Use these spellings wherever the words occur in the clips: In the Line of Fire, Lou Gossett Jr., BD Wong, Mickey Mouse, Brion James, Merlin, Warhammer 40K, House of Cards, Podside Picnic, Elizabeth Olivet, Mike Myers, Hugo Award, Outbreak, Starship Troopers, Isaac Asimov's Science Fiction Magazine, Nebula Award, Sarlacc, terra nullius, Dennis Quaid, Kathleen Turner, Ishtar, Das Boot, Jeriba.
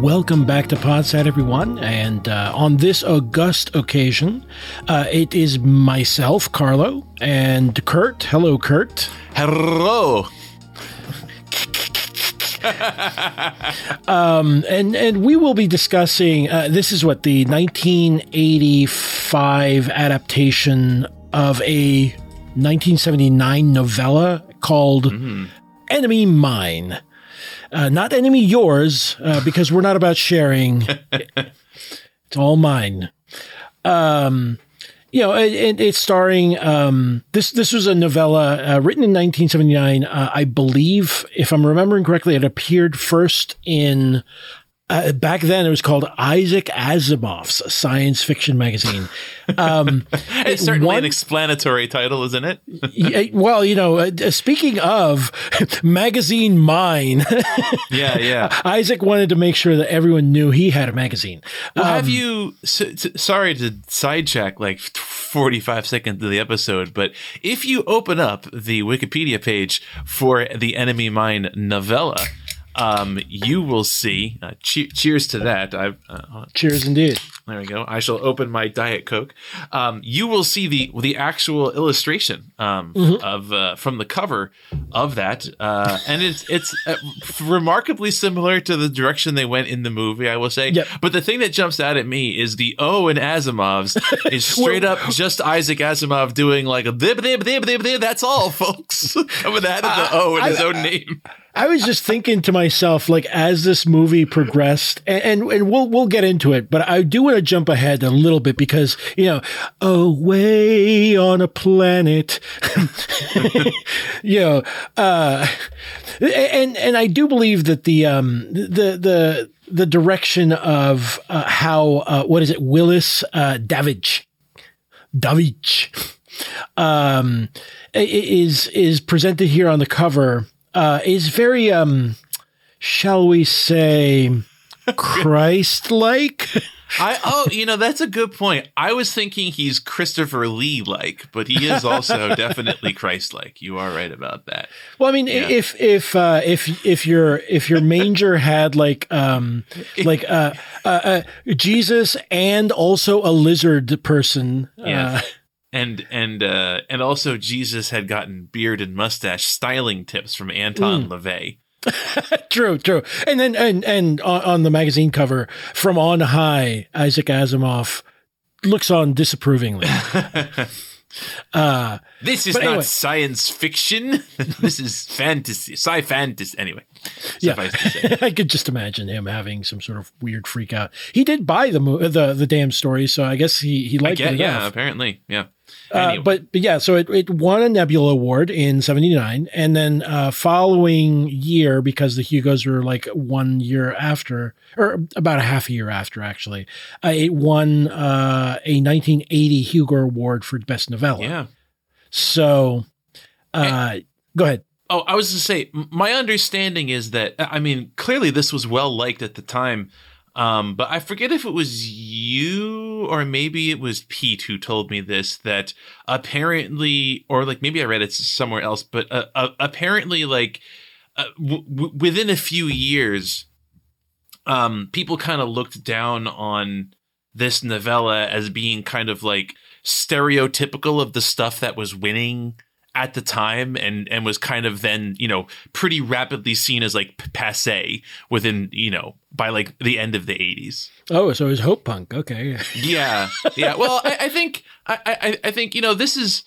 Welcome back to Podside, everyone, and on this august occasion, it is myself, Carlo, and Kurt. Hello, Kurt. Hello. And we will be discussing, this is what, the 1985 adaptation of a 1979 novella called Enemy Mine. Not enemy yours, because we're not about sharing. It's all mine. It's starring, this was a novella written in 1979. I believe, if I'm remembering correctly, it appeared first in, back then it was called Isaac Asimov's Science Fiction Magazine. It's certainly an explanatory title, isn't it? Well, speaking of Magazine Mine. yeah. Isaac wanted to make sure that everyone knew he had a magazine. Well, have you, sorry to sidetrack like 45 seconds of the episode, but if you open up the Wikipedia page for the Enemy Mine novella, you will see. Cheers to that. Cheers indeed. There we go. I shall open my Diet Coke. You will see the actual illustration of from the cover of that, and it's remarkably similar to the direction they went in the movie, I will say. Yep. But the thing that jumps out at me is the O in Asimov's is straight up just Isaac Asimov doing like a dib. That's all, folks. With added the O in his own name. I was just thinking to myself, like, as this movie progressed, and we'll get into it, but I do want to jump ahead a little bit because, away on a planet, and I do believe that the direction of how Willis Davidge is presented here on the cover. Is very, shall we say, Christ-like. That's a good point. I was thinking he's Christopher Lee-like, but he is also definitely Christ-like. You are right about that. Well, I mean, if your manger had Jesus and also a lizard person, And also Jesus had gotten beard and mustache styling tips from Anton LaVey. True. And then and on the magazine cover, from on high, Isaac Asimov looks on disapprovingly. This is not science fiction. This is fantasy, sci-fantasy. Anyway, suffice to say. I could just imagine him having some sort of weird freak out. He did buy the damn story, so I guess he liked it. Yeah, apparently, yeah. Anyway. So it won a Nebula Award in 1979, and then following year, because the Hugos were like 1 year after, or about a half a year after, actually, it won a 1980 Hugo Award for Best Novella. Yeah. So, go ahead. Oh, I was going to say, my understanding is that, I mean, clearly this was well liked at the time. But I forget if it was you or maybe it was Pete who told me this, that apparently, or like maybe I read it somewhere else, but apparently like within a few years, people kind of looked down on this novella as being kind of like stereotypical of the stuff that was winning at the time, and was kind of then, pretty rapidly seen as like passé within, by like the end of the 80s. Oh, so it was Hope Punk. Okay. Yeah. Well, I think, this is,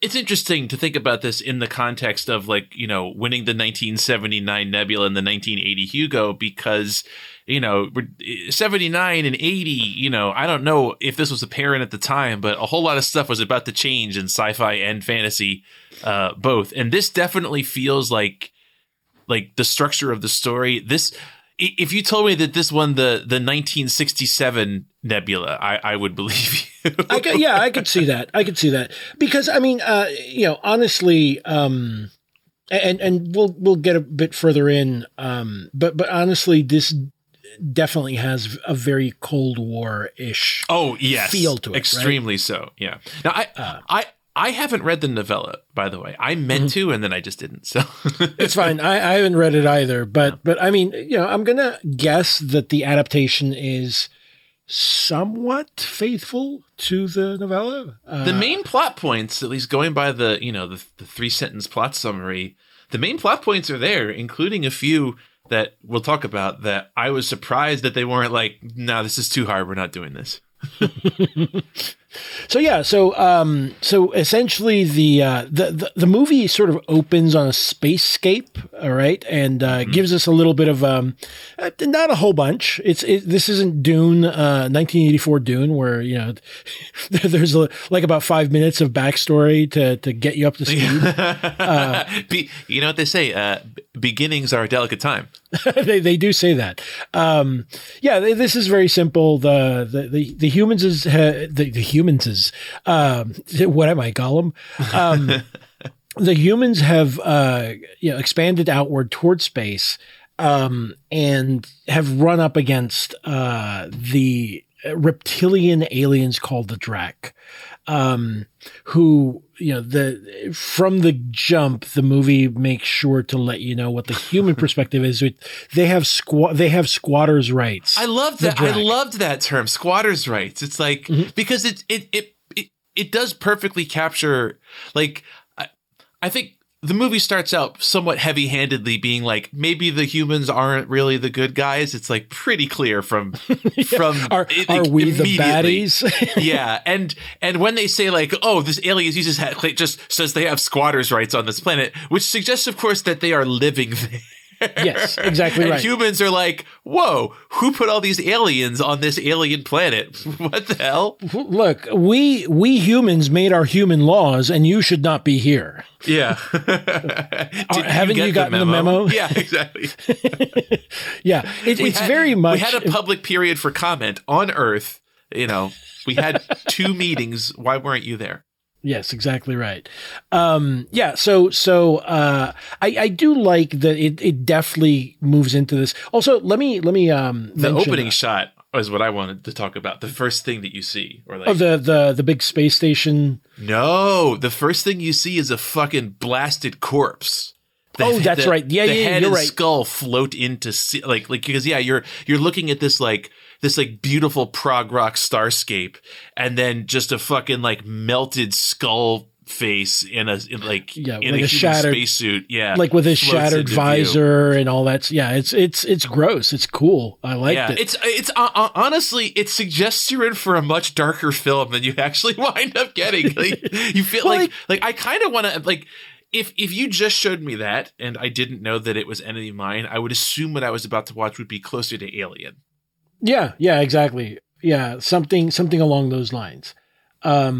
It's interesting to think about this in the context of, like, you know, winning the 1979 Nebula and the 1980 Hugo, because, you know, 79 and 80, you know, I don't know if this was apparent at the time, but a whole lot of stuff was about to change in sci-fi and fantasy, both. And this definitely feels like the structure of the story. This, if you told me that this won the 1967 Nebula, I would believe you. I could see that because, I mean, you know, honestly, and we'll get a bit further in, but honestly, this definitely has a very Cold War-ish feel to it, extremely, right? So. Yeah. Now I haven't read the novella, by the way. I meant to, and then I just didn't. So it's fine. I haven't read it either, but I mean, you know, I'm gonna guess that the adaptation is somewhat faithful to the novella. The main plot points, at least going by the, you know, the 3-sentence plot summary, the main plot points are there, including a few that we'll talk about that I was surprised that they weren't like, no, this is too hard. We're not doing this. So essentially the movie sort of opens on a spacescape, all right, and gives us a little bit of not a whole bunch. This isn't Dune, 1984 Dune, where, you know, there's like about 5 minutes of backstory to get you up to speed. You know what they say, beginnings are a delicate time. they do say that. This is very simple. The humans is the humans is what I might call them. The humans have expanded outward toward space, and have run up against the reptilian aliens called the Drac, who, you know, from the jump, the movie makes sure to let you know what the human perspective is. They have squatters' rights. I loved that. I loved that term, squatters' rights. It's like, because it does perfectly capture, like, I think the movie starts out somewhat heavy-handedly being like, maybe the humans aren't really the good guys. It's like pretty clear from are we the baddies? Yeah. And when they say like, oh, this alien just says they have squatters' rights on this planet, which suggests, of course, that they are living there. Yes, exactly. And right. Humans are like, whoa, who put all these aliens on this alien planet? What the hell? Look, we humans made our human laws, and you should not be here. Yeah. Haven't you gotten the memo? Yeah, exactly. Yeah, it's very much. We had a public period for comment on Earth. You know, we had 2 meetings. Why weren't you there? Yes, exactly right. I do like that it deftly moves into this. Also, let me the opening shot is what I wanted to talk about. The first thing that you see, or like the big space station. No, the first thing you see is a fucking blasted corpse. That's right. Yeah, the head and skull float into because you're looking at this like beautiful prog rock starscape, and then just a fucking like melted skull face in a shattered spacesuit. Yeah. Like with a shattered visor and all that. Yeah. It's gross. It's cool. I liked it. It's honestly, it suggests you're in for a much darker film than you actually wind up getting. Like, you feel like I kind of want to if you just showed me that and I didn't know that it was Enemy Mine, I would assume what I was about to watch would be closer to Alien. Yeah, exactly. Yeah, something along those lines. So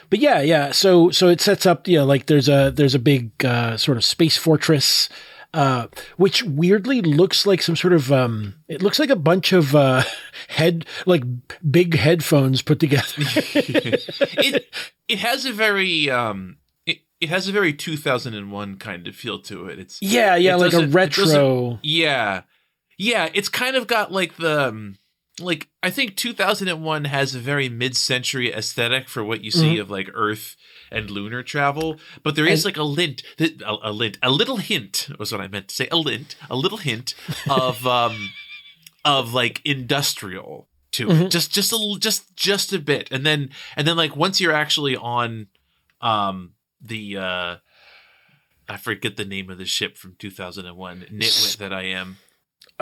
it sets up, you know, like there's a big sort of space fortress, which weirdly looks like some sort of it looks like a bunch of big headphones put together. It has a very It has a very 2001 kind of feel to it. It's like a retro. Yeah, it's kind of got like the I think 2001 has a very mid-century aesthetic for what you see of like Earth and lunar travel, but there is a little hint of of like industrial to it, just a bit, and then like once you're actually on the I forget the name of the ship from 2001, nitwit that I am.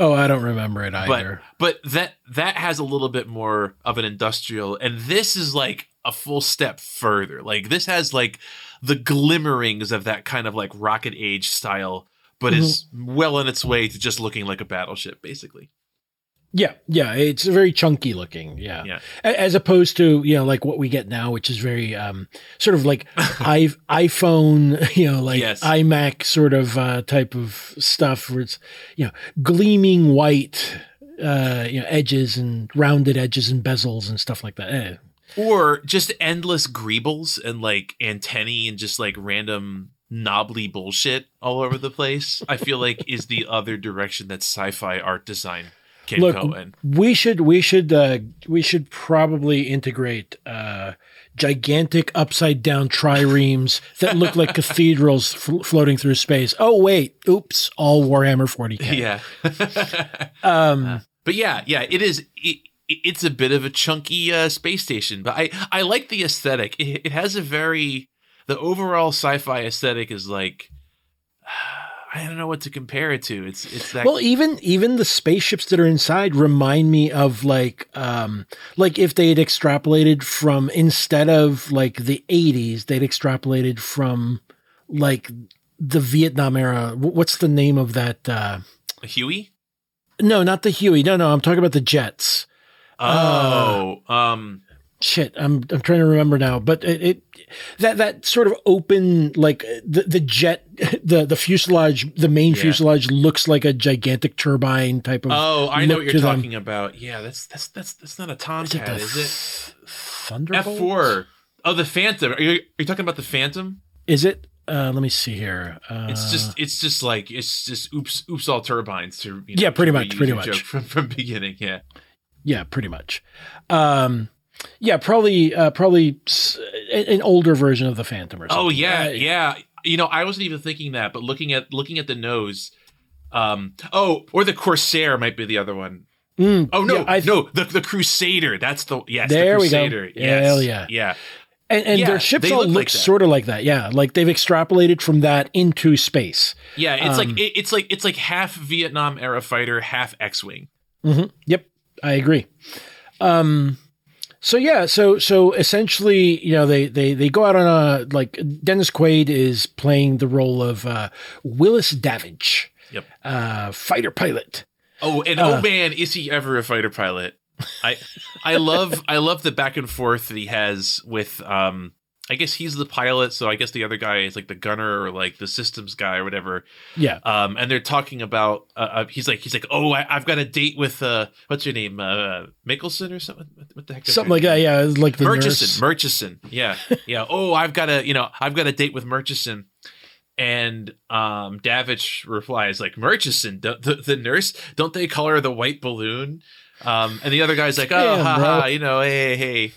Oh, I don't remember it either. But that has a little bit more of an industrial, and this is like a full step further. Like, this has like the glimmerings of that kind of like rocket age style, but is well on its way to just looking like a battleship, basically. Yeah, yeah, it's very chunky looking, yeah. As opposed to, you know, like what we get now, which is very sort of like iPhone, you know, like iMac sort of type of stuff where it's, you know, gleaming white, you know, edges and rounded edges and bezels and stuff like that. Or just endless greebles and like antennae and just like random knobbly bullshit all over the place. I feel like is the other direction that sci-fi art design. We should probably integrate gigantic upside down triremes that look like cathedrals floating through space. Oh wait, oops! All Warhammer 40K. Yeah. But yeah, it is. It's a bit of a chunky space station, but I like the aesthetic. It has a very the overall sci-fi aesthetic is like. I don't know what to compare it to. It's that. Well, even the spaceships that are inside remind me of like if they had extrapolated from instead of like the 80s, they'd extrapolated from like the Vietnam era. What's the name of that? Huey? No, not the Huey. No. I'm talking about the jets. Oh, shit, I'm trying to remember now, but it that sort of open like the jet the fuselage the main fuselage looks like a gigantic turbine type of. Oh, I know what you're talking about. Yeah, that's not a Tomcat, is it? Thunderbolt? F4. Oh, the Phantom. Are you talking about the Phantom? Is it? Let me see here. It's just oops all turbines to you know, yeah, pretty much from beginning. Yeah, pretty much. Yeah, probably an older version of the Phantom or something. Oh yeah. You know, I wasn't even thinking that, but looking at the nose, or the Corsair might be the other one. Oh no, yeah, the Crusader. That's the the Crusader. We go. Yes. Hell yeah. And their ships all look sort of like that. Yeah, like they've extrapolated from that into space. Yeah, it's like half Vietnam era fighter, half X-wing. Mm-hmm. Yep, I agree. So yeah, so essentially, you know, they go out on a like Dennis Quaid is playing the role of Willis Davidge, fighter pilot. Oh, and oh man, is he ever a fighter pilot? I love the back and forth that he has with I guess he's the pilot, so I guess the other guy is like the gunner or like the systems guy or whatever. Yeah. And they're talking about he's like, oh, I've got a date with what's your name, Mickelson or something. What the heck? Something like that. Yeah, like the Murchison. Yeah. Oh, I've got a date with Murchison. And Davidge replies like, Murchison, the nurse, don't they call her the white balloon? And the other guy's like, hey.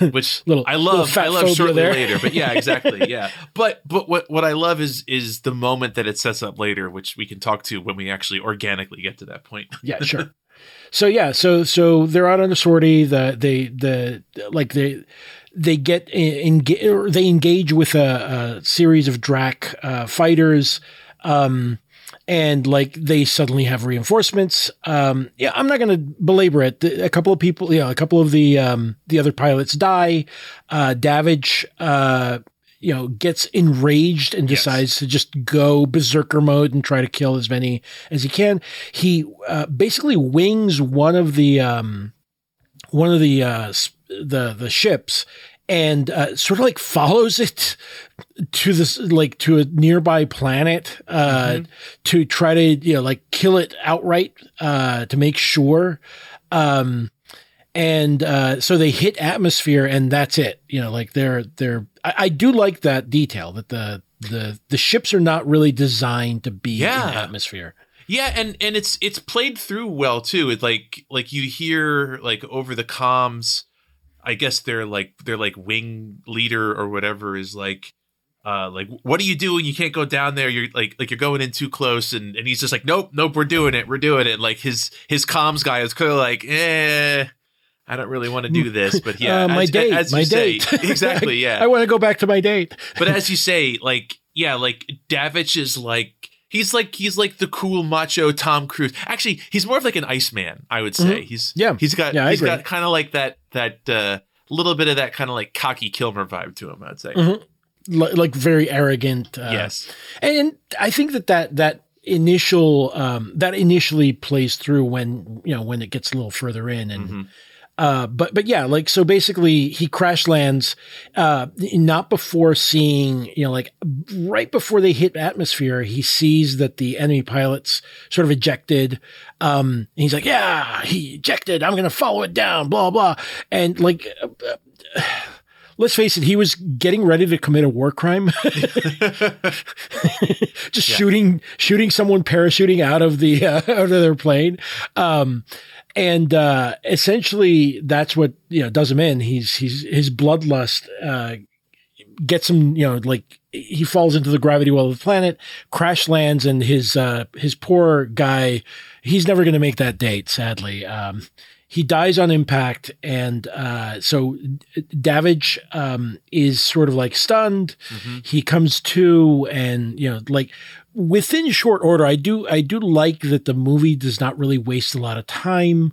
Which I love shortly later, but yeah, exactly. Yeah. But what I love is the moment that it sets up later, which we can talk to when we actually organically get to that point. Yeah, sure. So yeah, so they're out on a sortie that they engage with a series of Drac fighters. And like they suddenly have reinforcements. I'm not going to belabor it. A couple of the other pilots die. Davidge, gets enraged and decides to just go berserker mode and try to kill as many as he can. He basically wings one of the ships. And sort of like follows it to this, like to a nearby planet to try to, you know, like kill it outright to make sure. So they hit atmosphere and that's it. You know, like they're I do like that detail that the ships are not really designed to be in atmosphere. Yeah, and it's played through well too. It's like you hear like over the comms. I guess they're like wing leader or whatever is like what are you doing? You can't go down there. You're like you're going in too close, and he's just like nope, we're doing it. Like his comms guy is kind of like I don't really want to do this, but yeah, my date. Exactly, yeah. I want to go back to my date. But as you say, like Davidge is like. He's like the cool macho Tom Cruise. Actually, he's more of like an Iceman, I would say. He's got kind of like that a little bit of that kind of like cocky Kilmer vibe to him, I'd say. Mm-hmm. Like very arrogant. Yes. And I think that initial that initially plays through when, you know, when it gets a little further in and, mm-hmm. But yeah, like, so basically he crash lands, not before seeing, you know, like right before they hit atmosphere, he sees that the enemy pilots sort of ejected. And he's like, yeah, he ejected. I'm going to follow it down, blah, blah. And like, let's face it, he was getting ready to commit a war crime. Just shooting someone parachuting out of their plane. And essentially that's what, you know, does him in. His bloodlust gets him, you know, like he falls into the gravity well of the planet, crash lands, and his poor guy, he's never going to make that date, sadly. He dies on impact, and so Davage is sort of like stunned. Mm-hmm. He comes to, and you know, like within short order. I do like that the movie does not really waste a lot of time,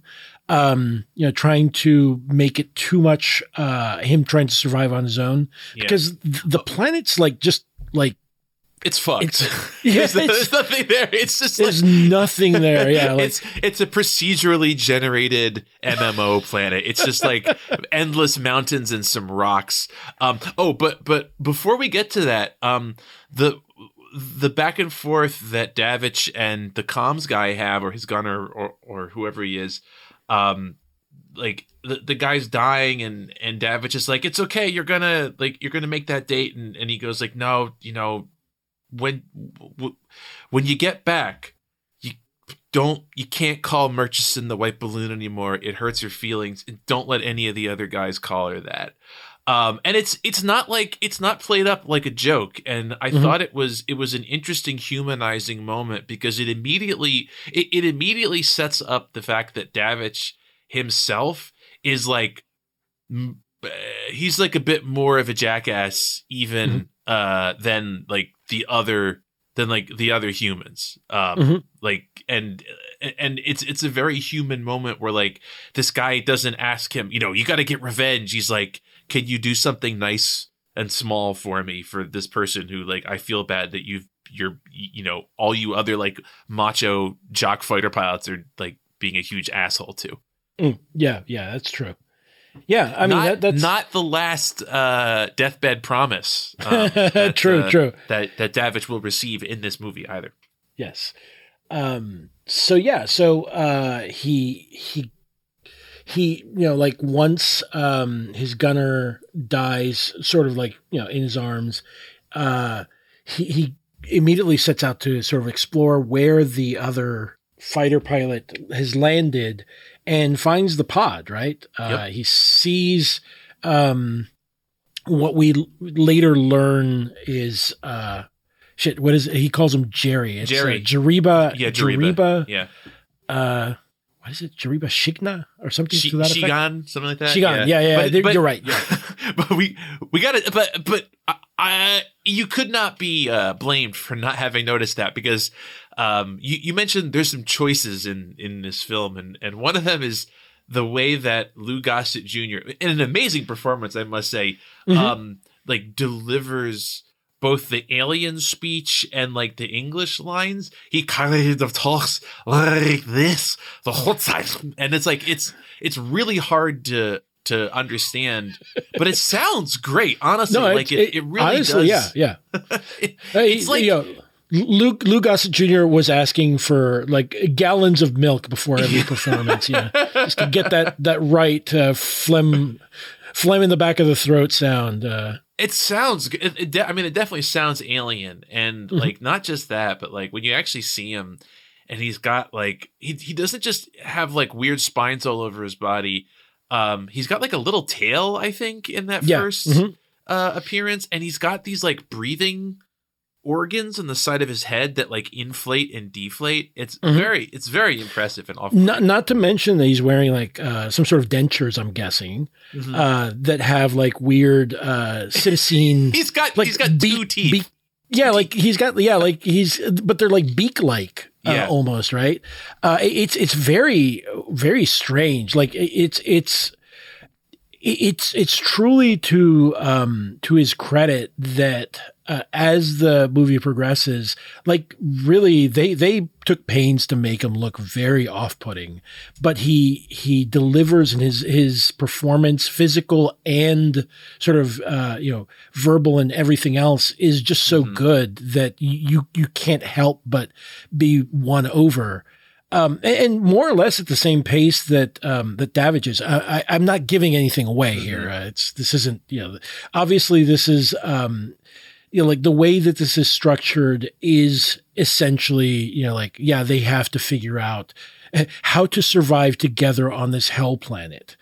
you know, trying to make it too much him trying to survive on his own, because the planet's like just like. It's fucked. There's nothing there. It's just there's like, nothing there. Yeah, like, it's a procedurally generated MMO planet. It's just like endless mountains and some rocks. But before we get to that, the back and forth that Davich and the comms guy have, or his gunner, or whoever he is, like the guy's dying, and Davich is like, it's okay. You're gonna make that date, and he goes like, no, you know. When you get back, you can't call Murchison the White Balloon anymore. It hurts your feelings. And don't let any of the other guys call her that. And it's not played up like a joke. And I mm-hmm. thought it was an interesting humanizing moment, because it immediately sets up the fact that Davich himself is like he's like a bit more of a jackass even. Mm-hmm. Than the other humans. Mm-hmm. And it's a very human moment where like this guy doesn't ask him, you know, you got to get revenge. He's like, can you do something nice and small for me, for this person who, like, I feel bad that you're all you other like macho jock fighter pilots are like being a huge asshole to. Yeah, that's true. Yeah, I mean, that's not the last deathbed promise. True. That Davich will receive in this movie either. Yes. He you know, like once his gunner dies, sort of like, you know, in his arms, he immediately sets out to sort of explore where the other fighter pilot has landed. And finds the pod, right? Yep. He sees what we later learn is what is it? He calls him Jerry. It's Jerry. Jeriba. Yeah, Jeriba. Yeah. What is it? Jeriba Shigna or something to that effect? Shigan, something like that. Shigan. Yeah. But, you're right. Yeah. But we got it. But I you could not be blamed for not having noticed that, because. You mentioned there's some choices in this film, and one of them is the way that Lou Gossett Jr., in an amazing performance, I must say, mm-hmm. Like delivers both the alien speech and like the English lines. He kind of talks like this the whole time, and it's like it's really hard to understand, but it sounds great. Honestly, it really does. Yeah. It's like. You know, Lou Gossett Jr. was asking for like gallons of milk before every performance, you know, just to get that right phlegm in the back of the throat sound. It sounds good. It definitely sounds alien, and like mm-hmm. not just that, but like when you actually see him, and he's got like he doesn't just have like weird spines all over his body. He's got like a little tail, I think, in that first mm-hmm. Appearance, and he's got these like breathing. Organs on the side of his head that like inflate and deflate. It's mm-hmm. very impressive and awful. Not to mention that he's wearing like some sort of dentures, I'm guessing, mm-hmm. That have like weird cytosine. he's got two teeth. But they're like beak-like almost, right? It's very, very strange. Like it's It's truly to his credit that as the movie progresses, like really they took pains to make him look very off-putting, but he delivers in his performance, physical and sort of verbal and everything else is just so good that you can't help but be won over. And more or less at the same pace that that Davidge is. I'm not giving anything away here. This isn't, obviously this is, like the way that this is structured is essentially, they have to figure out how to survive together on this hell planet.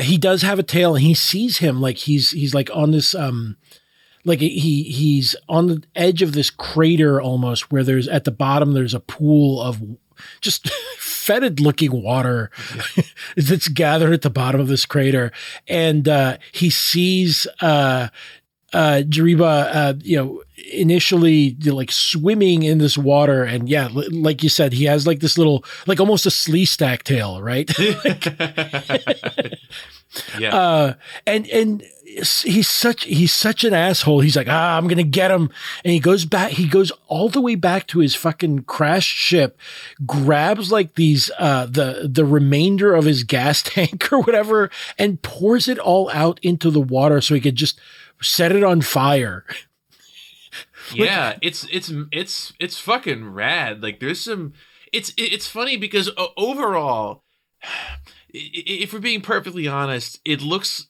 He does have a tail, and he sees him like he's like on this like he's on the edge of this crater almost, where there's at the bottom, there's a pool of just fetid looking water that's gathered at the bottom of this crater. And he sees Jeriba, initially like swimming in this water. And like you said, he has like this little, like almost a sleestack tail, right? And he's such an asshole. He's like, I'm going to get him. And he goes back, he goes all the way back to his fucking crashed ship, grabs like these, the remainder of his gas tank or whatever, and pours it all out into the water so he could just set it on fire. It's fucking rad. Like there's some, it's funny because overall, if we're being perfectly honest, it looks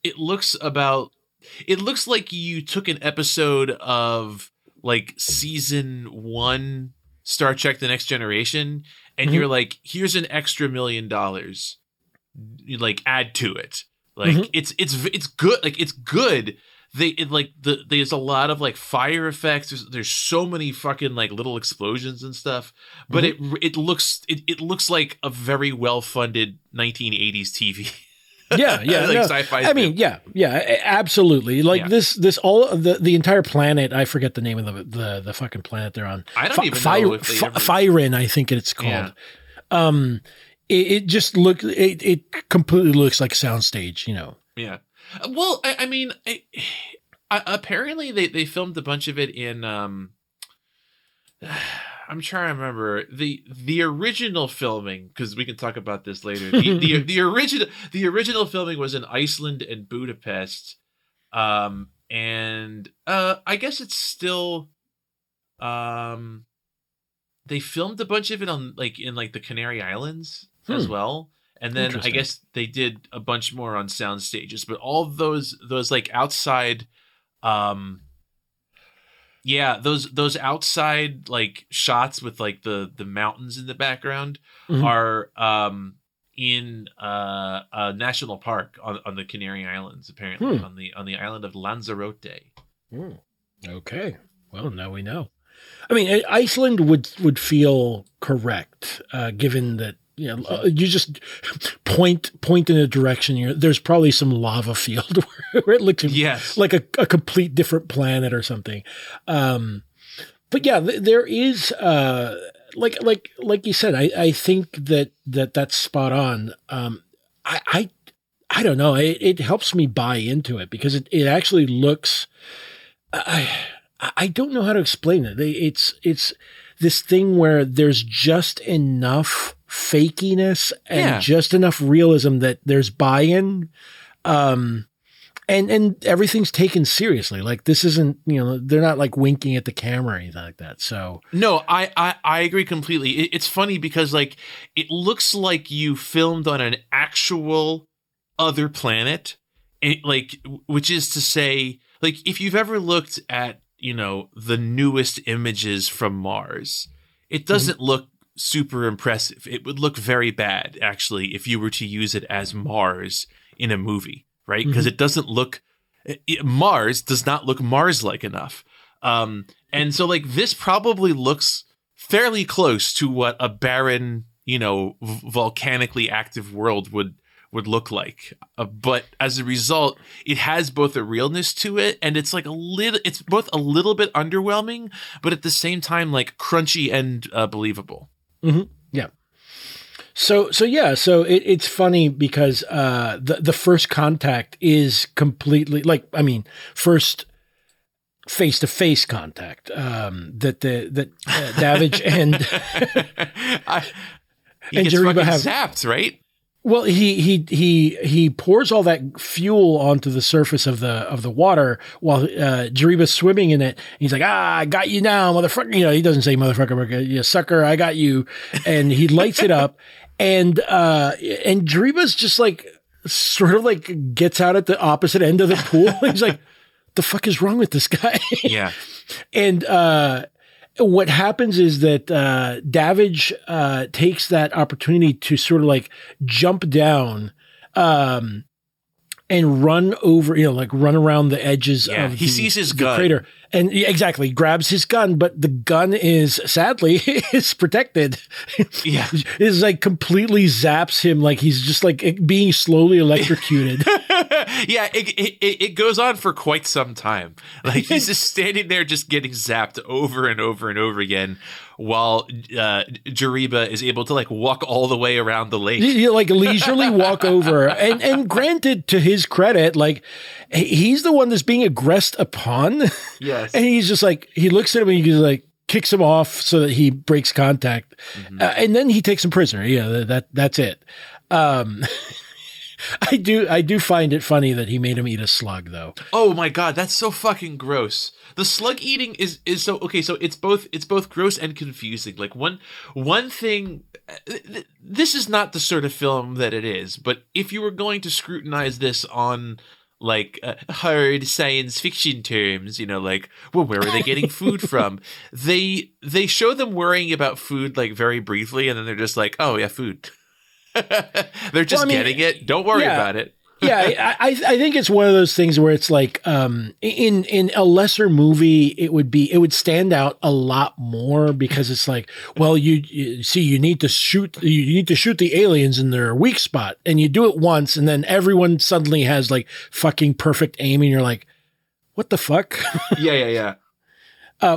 like you took an episode of like season 1 Star Trek The Next Generation and you're like, here's an extra $1 million, you like add to it. Like it's good. Like it's good. There's a lot of like fire effects. There's so many fucking like little explosions and stuff. But it looks like a very well funded 1980s TV. Sci-fi. I mean, absolutely. Like this all the entire planet. I forget the name of the fucking planet they're on. I don't even know if they ever... Fyrin, I think it's called. Yeah. It just look. It completely looks like a soundstage. Yeah. Well, I mean, apparently they filmed a bunch of it in, I'm trying to remember the original filming, because we can talk about this later. The original filming was in Iceland and Budapest. I guess it's still, they filmed a bunch of it on like in like the Canary Islands as well. And then I guess they did a bunch more on sound stages, but all those like outside, those outside like shots with like the mountains in the background are in a national park on the Canary Islands, apparently on the island of Lanzarote. Okay, well now we know. I mean, Iceland would feel correct given that. You just point in a direction. There's probably some lava field where it looks like a complete different planet or something. But yeah, there is like you said. I think that's spot on. I don't know. It helps me buy into it because it actually looks. I don't know how to explain it. It's this thing where there's just enough fakiness and just enough realism that there's buy-in, and everything's taken seriously. Like this isn't, they're not like winking at the camera or anything like that. So no, I agree completely. It's funny because like it looks like you filmed on an actual other planet, like which is to say, like if you've ever looked at the newest images from Mars, it doesn't look super impressive. It would look very bad actually if you were to use it as Mars in a movie, right? Because it doesn't look Mars does not look Mars like enough, and so like this probably looks fairly close to what a barren volcanically active world would look like, but as a result it has both a realness to it, and it's like it's both a little bit underwhelming but at the same time like crunchy and believable. Mm-hmm. Yeah. So it's funny because the first contact is completely first face-to-face contact that Davidge and and Jeriba have zapped, right? Well, he pours all that fuel onto the surface of the water while Jeriba's swimming in it. He's like, "I got you now, motherfucker." You know, he doesn't say motherfucker, you sucker, I got you. And he lights it up, and Jeriba's just like sort of like gets out at the opposite end of the pool. He's like, "The fuck is wrong with this guy?" Yeah. And what happens is that Davidge takes that opportunity to sort of like jump down and run over, run around the edges of the crater. He sees his gun. And exactly, grabs his gun, but the gun is sadly is protected. Yeah. It's like completely zaps him, like he's just like being slowly electrocuted. Yeah, it goes on for quite some time. Like he's just standing there just getting zapped over and over and over again while Jeriba is able to like walk all the way around the lake. You like leisurely walk over. And granted, to his credit, like he's the one that's being aggressed upon. Yes. And he's just like, he looks at him and he's like, kicks him off so that he breaks contact. Mm-hmm. And then he takes him prisoner. Yeah, that's it. I do find it funny that he made him eat a slug, though. Oh my god, that's so fucking gross. The slug eating is so okay. So it's both gross and confusing. Like one thing, this is not the sort of film that it is. But if you were going to scrutinize this on like hard science fiction terms, where are they getting food from? They show them worrying about food like very briefly, and then they're just like, oh yeah, food. They're just getting it. Don't worry about it. Yeah, I think it's one of those things where it's like in a lesser movie, it would stand out a lot more because it's like, well, you need to shoot the aliens in their weak spot, and you do it once, and then everyone suddenly has like fucking perfect aim, and you're like, what the fuck? Yeah.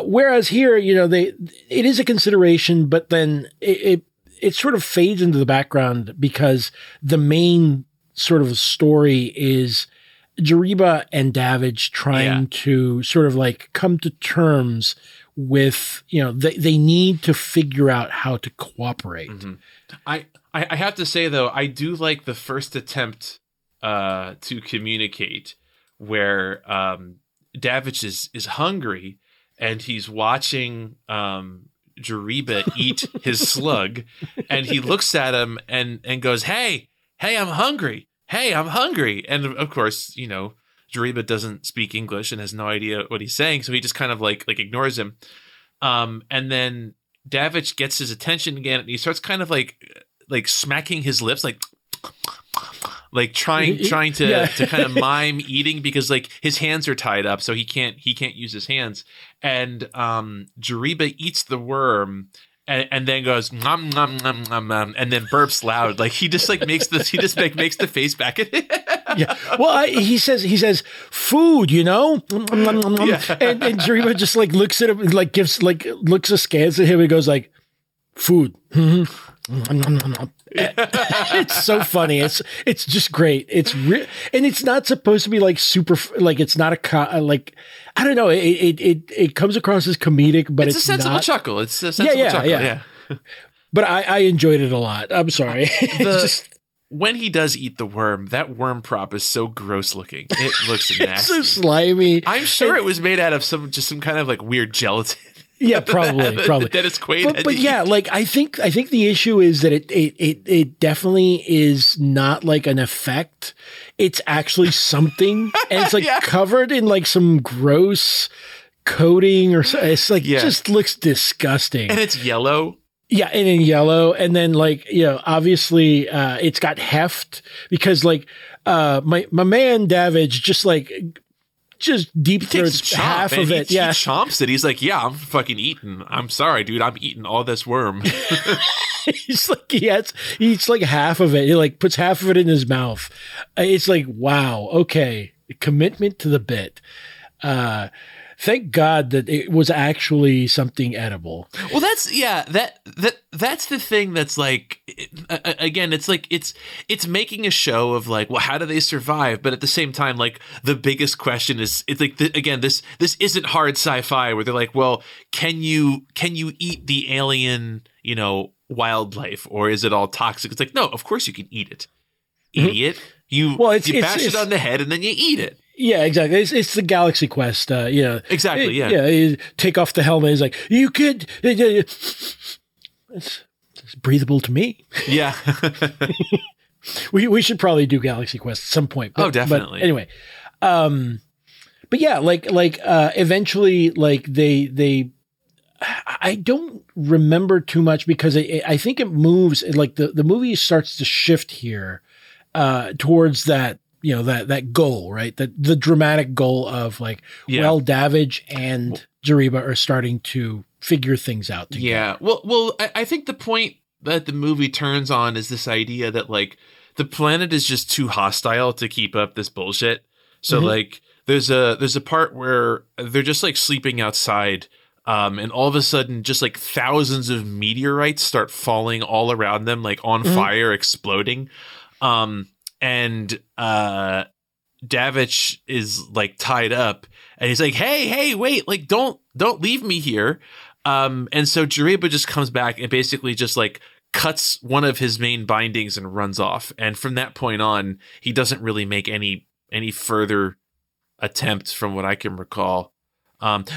Whereas here, it is a consideration, but then it sort of fades into the background because the main sort of story is Jeriba and Davidge trying to sort of like come to terms with, they need to figure out how to cooperate. Mm-hmm. I have to say though, I do like the first attempt to communicate where Davidge is hungry and he's watching Jeriba eat his slug, and he looks at him and goes, hey, I'm hungry. Hey, I'm hungry. And of course, Jeriba doesn't speak English and has no idea what he's saying. So he just kind of like ignores him. And then Davidge gets his attention again, and he starts kind of like smacking his lips, like trying to, to kind of mime eating because like his hands are tied up, so he can't use his hands. And Jeriba eats the worm and then goes nom, nom, nom, nom, nom, and then burps loud. Like he just like makes the face back at him. Yeah. Well, he says food, nom, nom, nom, nom. Yeah. And Jeriba just like looks at him and like looks askance at him and goes like, food. Mm-hmm. It's so funny. It's just great. It's real, and it's not supposed to be like super. Like it's not I don't know. It comes across as comedic, but it's a sensible chuckle. It's a sensible chuckle. Yeah. But I enjoyed it a lot. I'm sorry. When he does eat the worm, that worm prop is so gross looking. It looks nasty. It's so slimy. I'm sure it was made out of some kind of like weird gelatin. Yeah, probably. Dennis Quaid. But yeah, like I think the issue is that it definitely is not like an effect. It's actually something, and it's like covered in like some gross coating or something. It's like just looks disgusting, and it's yellow. Yeah, and in yellow, and then obviously it's got heft because my man Davidge just deep throats half of it. He chomps it. He's like, yeah, I'm fucking eating. I'm sorry, dude. I'm eating all this worm. He's like, he eats like half of it. He like puts half of it in his mouth. It's like, wow. Okay. Commitment to the bit. Thank God that it was actually something edible. Well, that's that's the thing that's like, again, it's like it's making a show of like, well, how do they survive? But at the same time, like the biggest question is, it's like again, this isn't hard sci-fi where they're like, well, can you eat the alien, you know, wildlife, or is it all toxic? It's like, no, of course you can eat it, idiot. Mm-hmm. You bash it on the head and then you eat it. Yeah, exactly. It's the Galaxy Quest, you know. Exactly, yeah. Yeah, you take off the helmet. It's like, you could... It's breathable to me. Yeah. we should probably do Galaxy Quest at some point. But, oh, definitely. But anyway. But yeah, like eventually, like, they... I don't remember too much because I think it moves... Like, the movie starts to shift here towards that... You know, that goal, right? The dramatic goal of like, yeah. Well, Davidge and Jeriba are starting to figure things out together. Yeah. Well, I think the point that the movie turns on is this idea that like the planet is just too hostile to keep up this bullshit. So mm-hmm. like there's a part where they're just like sleeping outside, and all of a sudden just like thousands of meteorites start falling all around them, like on mm-hmm. fire, exploding. And Davidge is like tied up and he's like, hey, wait, like, don't leave me here. And so Jeriba just comes back and basically just like cuts one of his main bindings and runs off. And from that point on, he doesn't really make any further attempt from what I can recall.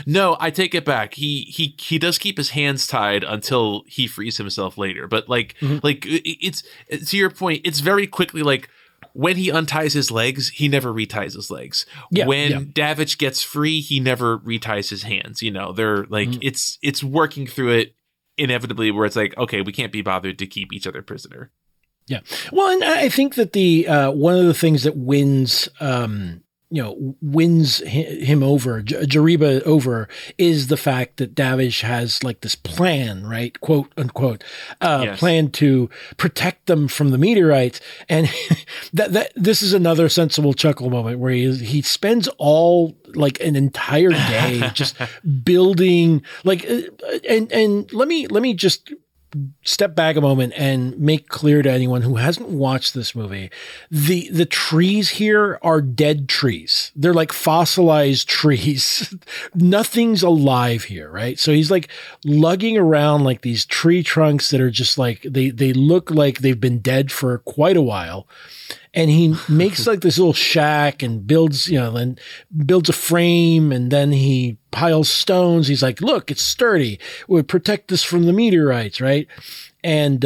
No, I take it back. He does keep his hands tied until he frees himself later. But like, mm-hmm. like it's to your point, it's very quickly like, when he unties his legs, he never reties his legs. Yeah, when Davidge gets free, he never reties his hands. You know, they're like, mm-hmm. it's working through it inevitably where it's like, okay, we can't be bothered to keep each other prisoner. Yeah. Well, and I think that the, one of the things that wins, wins him over, Jeriba over, is the fact that Davidge has like this plan, right? Quote unquote, yes. Plan to protect them from the meteorites. And that this is another sensible chuckle moment where he spends all like an entire day just building like, and let me just step back a moment and make clear to anyone who hasn't watched this movie, the trees here are dead trees. They're like fossilized trees. Nothing's alive here, right? So he's like lugging around like these tree trunks that are just like, they look like they've been dead for quite a while. And he makes like this little shack and builds, and builds a frame, and then he piles stones. He's like, look, it's sturdy. It would protect us from the meteorites, right? And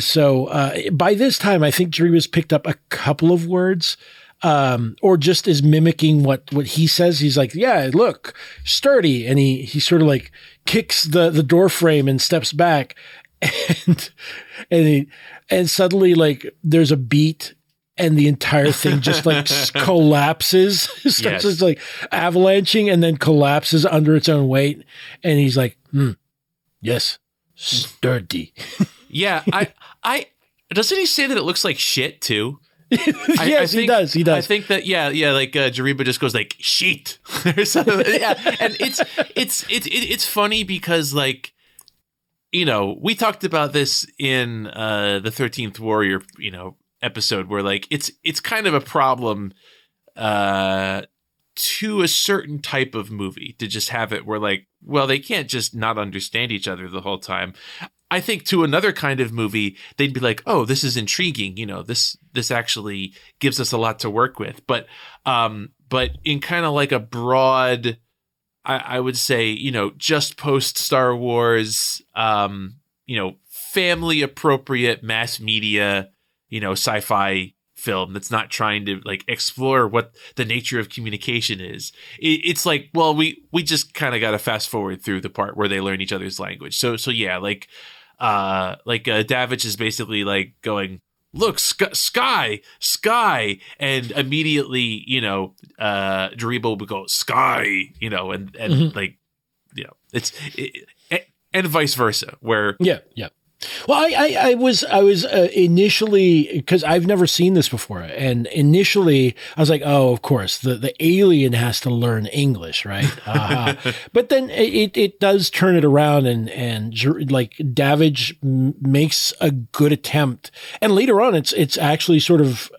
so by this time, I think Jeriba's picked up a couple of words, or just is mimicking what he says. He's like, yeah, look, sturdy. And he sort of like kicks the door frame and steps back. And suddenly, like, there's a beat and the entire thing just like collapses, starts yes. like avalanching and then collapses under its own weight. And he's like, yes, sturdy. Yeah. I doesn't he say that it looks like shit too? Yes, I think, he does. I think that, yeah, like Jeriba just goes like shit or something. Yeah. And it's funny because like, we talked about this in the 13th Warrior, episode where like it's kind of a problem to a certain type of movie to just have it where like, well, they can't just not understand each other the whole time. I think to another kind of movie, they'd be like, oh, this is intriguing. This actually gives us a lot to work with. But in kind of like a broad, I would say, just post Star Wars, family appropriate mass media, sci-fi film that's not trying to like explore what the nature of communication is. It's like, well, we just kind of got to fast forward through the part where they learn each other's language. So yeah, like Davidge is basically like going, look, sky, and immediately, Jeriba would go sky, and mm-hmm. like, it's and vice versa, where yeah, yeah, Well, I was initially, because I've never seen this before, and initially I was like, oh, of course, the alien has to learn English, right? Uh-huh. But then it does turn it around, and like Davidge makes a good attempt, and later on it's actually sort of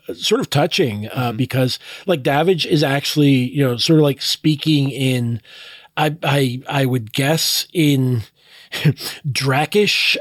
touching, mm-hmm. because like Davidge is actually, sort of like speaking in, I would guess in Dracish,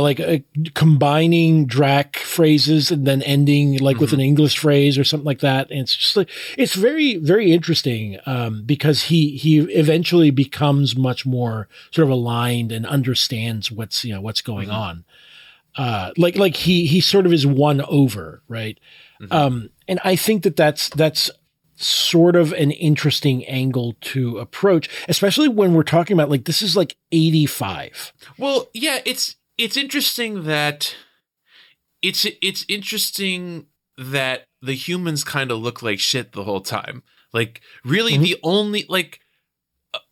like combining Drac phrases and then ending like mm-hmm. with an English phrase or something like that. And it's just like, it's very, very interesting, because he eventually becomes much more sort of aligned and understands what's going mm-hmm. on. Like he sort of is won over. Right. Mm-hmm. And I think that's sort of an interesting angle to approach, especially when we're talking about like, this is like 85. Well, yeah, it's interesting that it's interesting that the humans kind of look like shit the whole time. Like really mm-hmm. the only, like,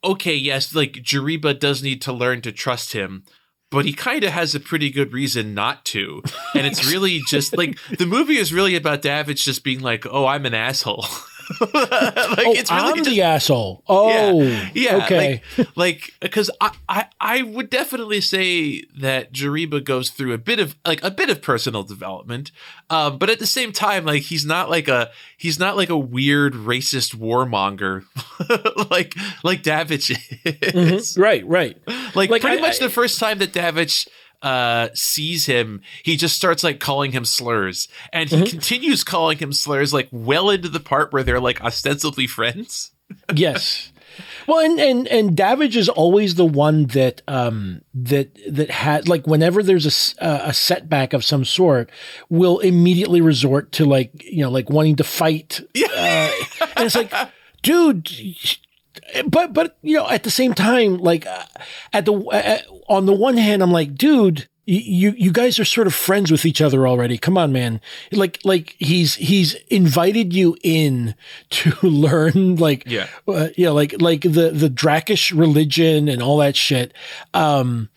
okay, yes, like Jeriba does need to learn to trust him, but he kind of has a pretty good reason not to. And it's really just like, the movie is really about Davidge just being like, oh, I'm an asshole. Like, it's really I'm just, the asshole. Oh, yeah. Okay. Like, because I would definitely say that Jeriba goes through a bit of personal development, but at the same time, like he's not like a weird racist warmonger, like Davidge is. Mm-hmm. Right. Like pretty much the first time that Davidge sees him, he just starts like calling him slurs, and he mm-hmm. continues calling him slurs like well into the part where they're like ostensibly friends. Yes. Well, and Davidge is always the one that that has, like, whenever there's a setback of some sort, will immediately resort to like wanting to fight. Yeah. And it's like, dude. But at the same time, like on the one hand, I'm like, dude, you guys are sort of friends with each other already. Come on, man. Like he's invited you in to learn, like, yeah, like the Dracish religion and all that shit. And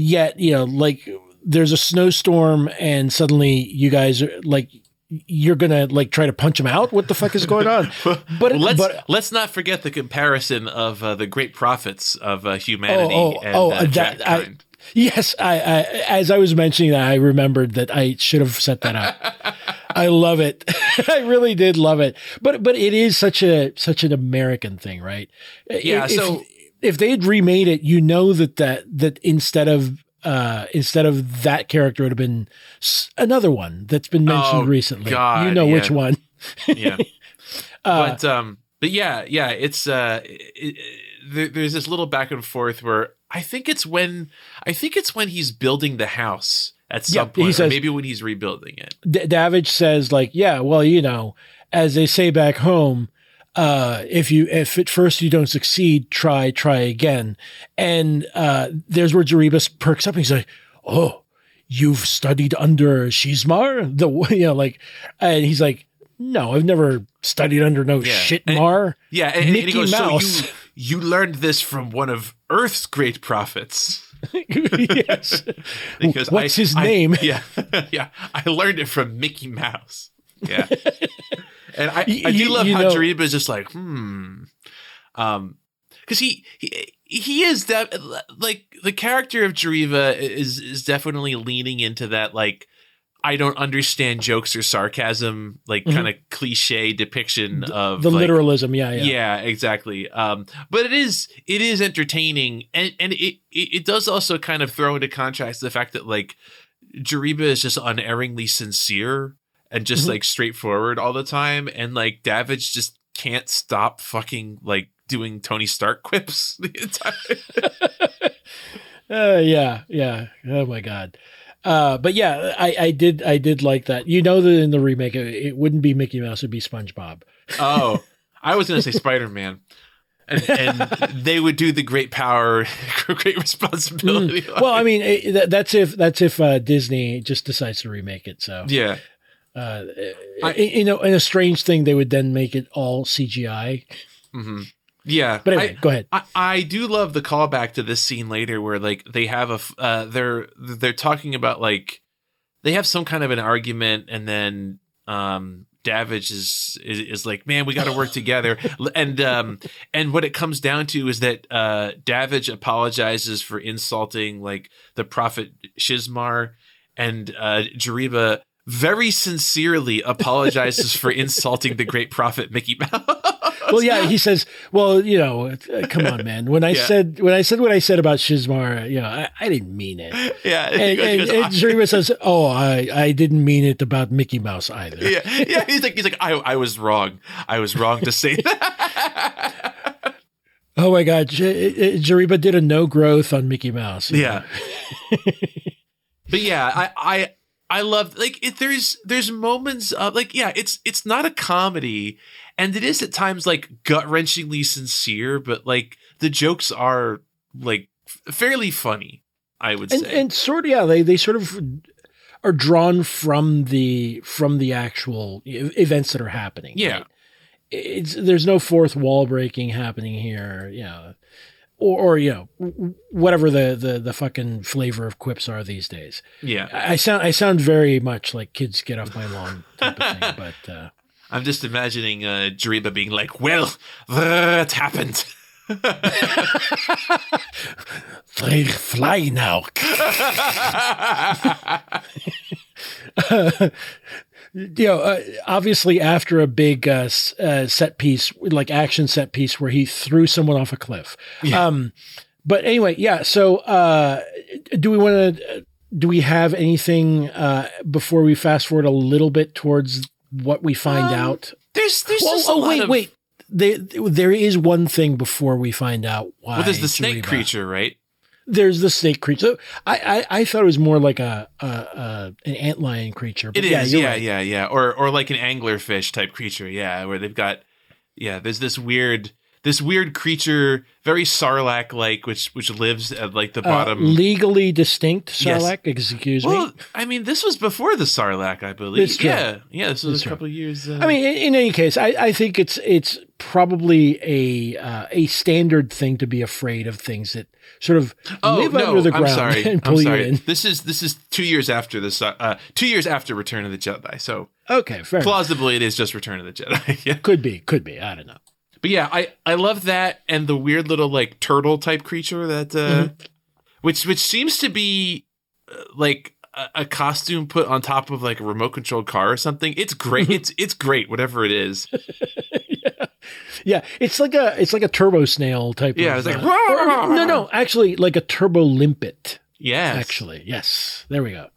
yet, like there's a snowstorm and suddenly you guys are like, you're gonna like try to punch him out. What the fuck is going on? But let's not forget the comparison of the great prophets of humanity. Yes. I as I was mentioning that, I remembered that I should have set that up. I love it. I really did love it. But it is such an American thing, right? Yeah. If they had remade it, that instead of that character, it would have been another one that's been mentioned recently. God, yeah. Which one? Yeah. But there's this little back and forth where I think it's when he's building the house at some point, maybe when he's rebuilding it. Davidge says like, yeah, well, as they say back home, if at first you don't succeed, try again. And there's where Jeriba perks up and he's like, oh, you've studied under Shizmar? And he's like, no, I've never studied under Shitmar. Yeah. And Mickey Mouse. So you learned this from one of Earth's great prophets. Yes. Because what's his name? Yeah. Yeah. I learned it from Mickey Mouse. Yeah. And I do love how Jeriba is just like, because he is that, like, the character of Jeriba is definitely leaning into that, like, I don't understand jokes or sarcasm, like, mm-hmm. kind of cliche depiction of the literalism. Yeah, exactly. But it is entertaining, and it does also kind of throw into contrast the fact that, like, Jeriba is just unerringly sincere and just mm-hmm. like straightforward all the time, and like Davidge just can't stop fucking like doing Tony Stark quips the entire. Yeah. Oh my god. But yeah, I did like that. That in the remake it wouldn't be Mickey Mouse; it'd be SpongeBob. Oh, I was gonna say Spider-Man. And they would do the great power, great responsibility. Well, I mean, that's if Disney just decides to remake it. So yeah. And a strange thing, they would then make it all CGI. Mm-hmm. Yeah. But anyway, go ahead. I do love the callback to this scene later where, like, they have a, they're talking about, like, they have some kind of an argument, and then Davidge is like, man, we got to work together. And what it comes down to is that Davidge apologizes for insulting, like, the prophet Shizmar, and Jeriba very sincerely apologizes for insulting the great prophet Mickey Mouse. Well, yeah, he says, well, you know, come on, man. When I said what I said about Shizmar, you know, I didn't mean it. Yeah. And Jeriba says, oh, I didn't mean it about Mickey Mouse either. Yeah. Yeah. He's like, I was wrong. I was wrong to say that. Oh my God. Jeriba did a no growth on Mickey Mouse. Yeah. But yeah, I love, like, there's moments of, like, yeah, it's not a comedy, and it is at times, like, gut-wrenchingly sincere, but, like, the jokes are, like, fairly funny, I would say. And sort of, yeah, they sort of are drawn from the actual events that are happening. Yeah. Right? There's no fourth wall breaking happening here, you know, or you know, whatever the fucking flavor of quips are these days. Yeah. I sound very much like kids get off my lawn type of thing, but... I'm just imagining Jeriba being like, well, that happened. They fly now. You know, obviously after a big set piece, like action set piece where he threw someone off a cliff. Yeah. But anyway, yeah. So do we have anything before we fast forward a little bit towards what we find out? There's wait. There is one thing before we find out why. Well, there's the snake creature, right? There's the snake creature. So I thought it was more like an antlion creature. But it is, right. Or like an anglerfish type creature, yeah, where they've got, yeah, there's this weird creature, very Sarlacc-like, which lives at, like, the bottom. Legally distinct Sarlacc, yes. Excuse me. Well, I mean, this was before the Sarlacc, I believe. Yeah, yeah, this was a couple years. I mean, in any case, I think it's probably a standard thing to be afraid of things that sort of under the ground. I'm sorry. In. This is 2 years after this. 2 years after Return of the Jedi. So okay, fair plausibly enough. It is just Return of the Jedi. Yeah. Could be. I don't know. But yeah, I love that, and the weird little, like, turtle type creature that, which seems to be like a costume put on top of, like, a remote controlled car or something. It's great. It's great. Whatever it is. Yeah. Yeah, it's like a turbo snail type. Yeah, it's like actually like a turbo limpet. Yes. Actually, yes. There we go.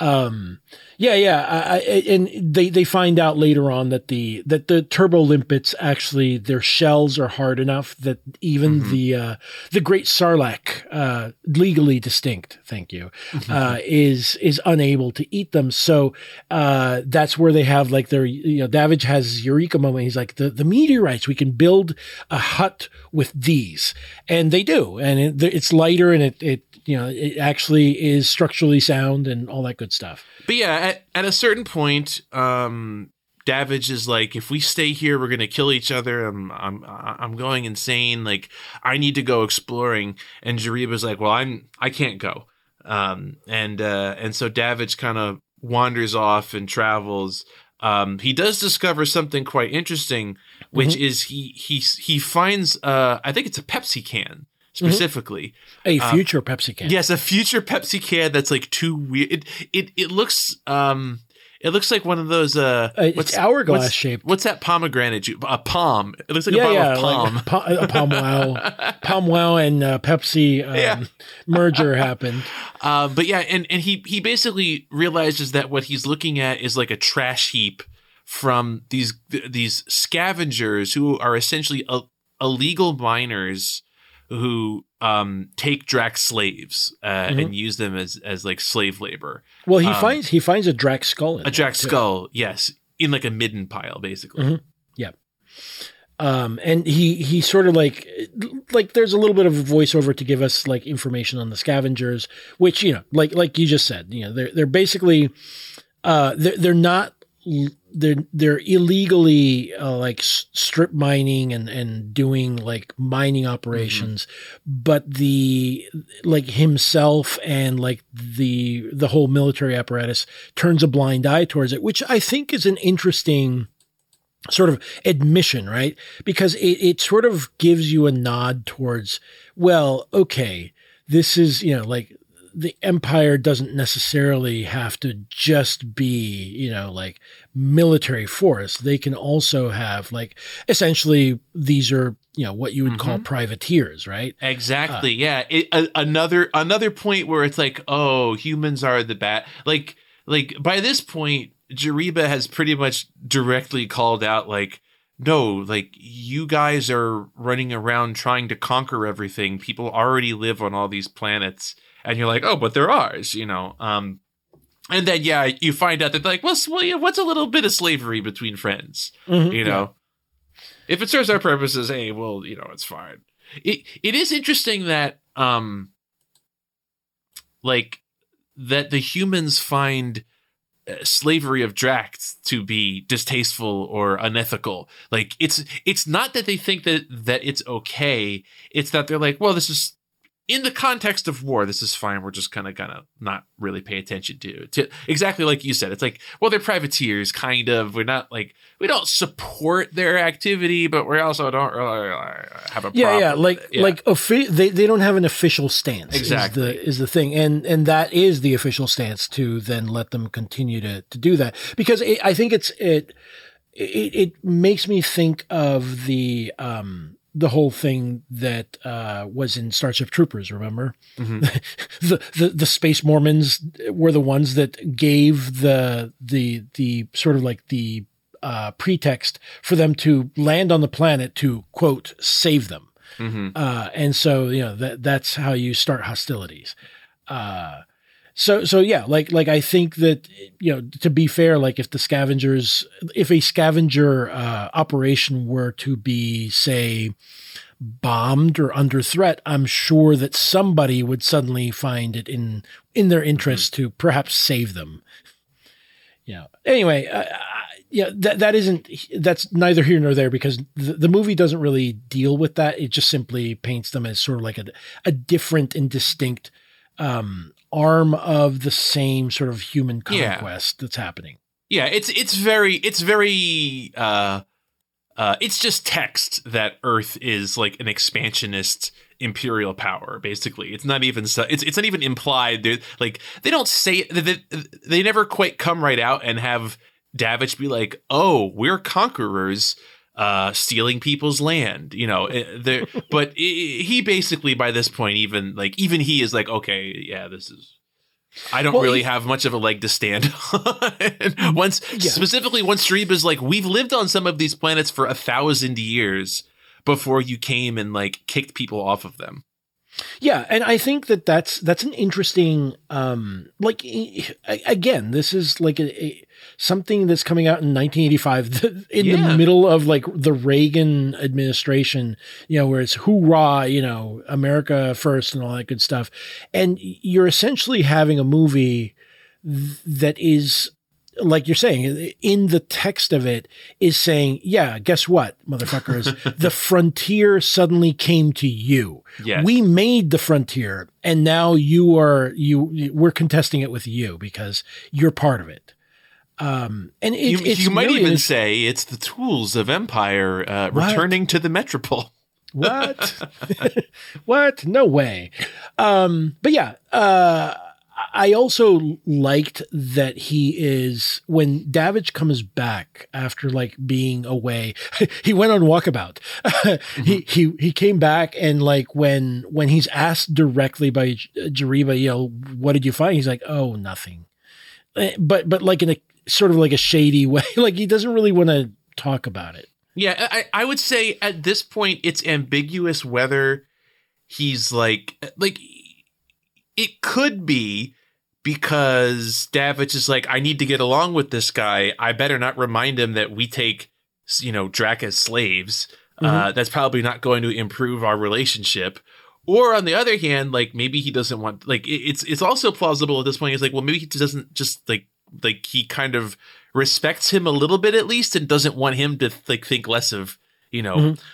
And they find out later on that the turbo limpets, actually, their shells are hard enough that even the great Sarlacc, legally distinct, thank you, is unable to eat them. So that's where they have, like, their, you know, Davidge has eureka moment. He's like, the meteorites, we can build a hut with these, and they do, and it's lighter, and it you know, it actually is structurally sound and all that good stuff. But yeah, at a certain point, Davidge is like, if we stay here, we're going to kill each other. I'm going insane. Like, I need to go exploring. And Jeriba's like, well, I can't go. And so Davidge kind of wanders off and travels. He does discover something quite interesting, which is he finds, I think it's a Pepsi can. Specifically, a future Pepsi can. Yes, a future Pepsi can that's, like, too weird. It looks like one of those it's hourglass shaped. What's that pomegranate juice? A pom. It looks like a bottle of pom. Like Pom Wow and Pepsi merger happened. But yeah, and he basically realizes that what he's looking at is, like, a trash heap from these scavengers who are essentially illegal miners who take Drac slaves and use them as like slave labor. Well, he finds a Drac skull. Yes, in, like, a midden pile, basically. Mm-hmm. Yeah. And he sort of like there's a little bit of a voiceover to give us, like, information on the scavengers, which, you know, like you just said, you know, they're basically they're not they're illegally like strip mining and doing like mining operations, but the like himself and like the whole military apparatus turns a blind eye towards it, which I think is an interesting sort of admission, right? Because it sort of gives you a nod towards, well, okay, this is, you know, like the empire doesn't necessarily have to just be, you know, like military force. They can also have like, essentially these are, you know, what you would call privateers, right? Exactly. Yeah. Another point where it's like, oh, humans are the bad. Like by this point, Jeriba has pretty much directly called out like, no, like you guys are running around trying to conquer everything. People already live on all these planets. And you're like, oh, but they're ours, you know. And then, yeah, you find out that, like, what's a little bit of slavery between friends, you know? If it serves our purposes, hey, well, you know, it's fine. It is interesting that, like, that the humans find slavery of Dract to be distasteful or unethical. Like, it's not that they think that it's okay. It's that they're like, well, this is... in the context of war, this is fine. We're just kind of going to not really pay attention to exactly like you said. It's like, well, they're privateers, kind of. We're not like, we don't support their activity, but we also don't really have a problem. Yeah, they don't have an official stance. Exactly. Is the thing. And that is the official stance to then let them continue to do that. Because I think it makes me think of the whole thing that was in Starship Troopers, remember? The space Mormons were the ones that gave the sort of like the pretext for them to land on the planet to, quote, save them. And so, you know, that's how you start hostilities. So yeah, like I think that, you know, to be fair, like if a scavenger operation were to be, say, bombed or under threat, I'm sure that somebody would suddenly find it in their interest to perhaps save them. Yeah. Anyway, yeah, that's neither here nor there because the movie doesn't really deal with that. It just simply paints them as sort of like a different and distinct arm of the same sort of human conquest that's happening. Yeah, it's very it's just text that Earth is like an expansionist imperial power, basically. It's not even it's not even implied. They're like, they don't say, they never quite come right out and have Davich be like, "Oh, we're conquerors." Stealing people's land, you know, but he basically by this point, even he is like, okay, yeah, this is, I don't really have much of a leg to stand on. Specifically once Jeriba's like, we've lived on some of these planets for 1,000 years before you came and like kicked people off of them. Yeah. And I think that that's an interesting, like, again, this is like a something that's coming out in 1985 the middle of like the Reagan administration, you know, where it's hoorah, you know, America first and all that good stuff. And you're essentially having a movie that is, like you're saying, in the text of it is saying, yeah, guess what, motherfuckers, the frontier suddenly came to you. Yes. We made the frontier and now we're contesting it with you because you're part of it. And you might even say it's the tools of empire returning to the metropole. What? What? No way. But yeah, I also liked that he is, when Davich comes back after like being away, he went on walkabout. He came back and like when he's asked directly by Jeriba, you know, what did you find? He's like, oh, nothing. But like in a sort of like a shady way, like he doesn't really want to talk about it. Yeah, I would say at this point it's ambiguous whether he's like it could be because Davich is like, I need to get along with this guy. I better not remind him that we take, you know, Drac as slaves. That's probably not going to improve our relationship. Or on the other hand, like maybe he doesn't want, like it's also plausible at this point. He's like, well, maybe he doesn't just like he kind of respects him a little bit at least and doesn't want him to think less of,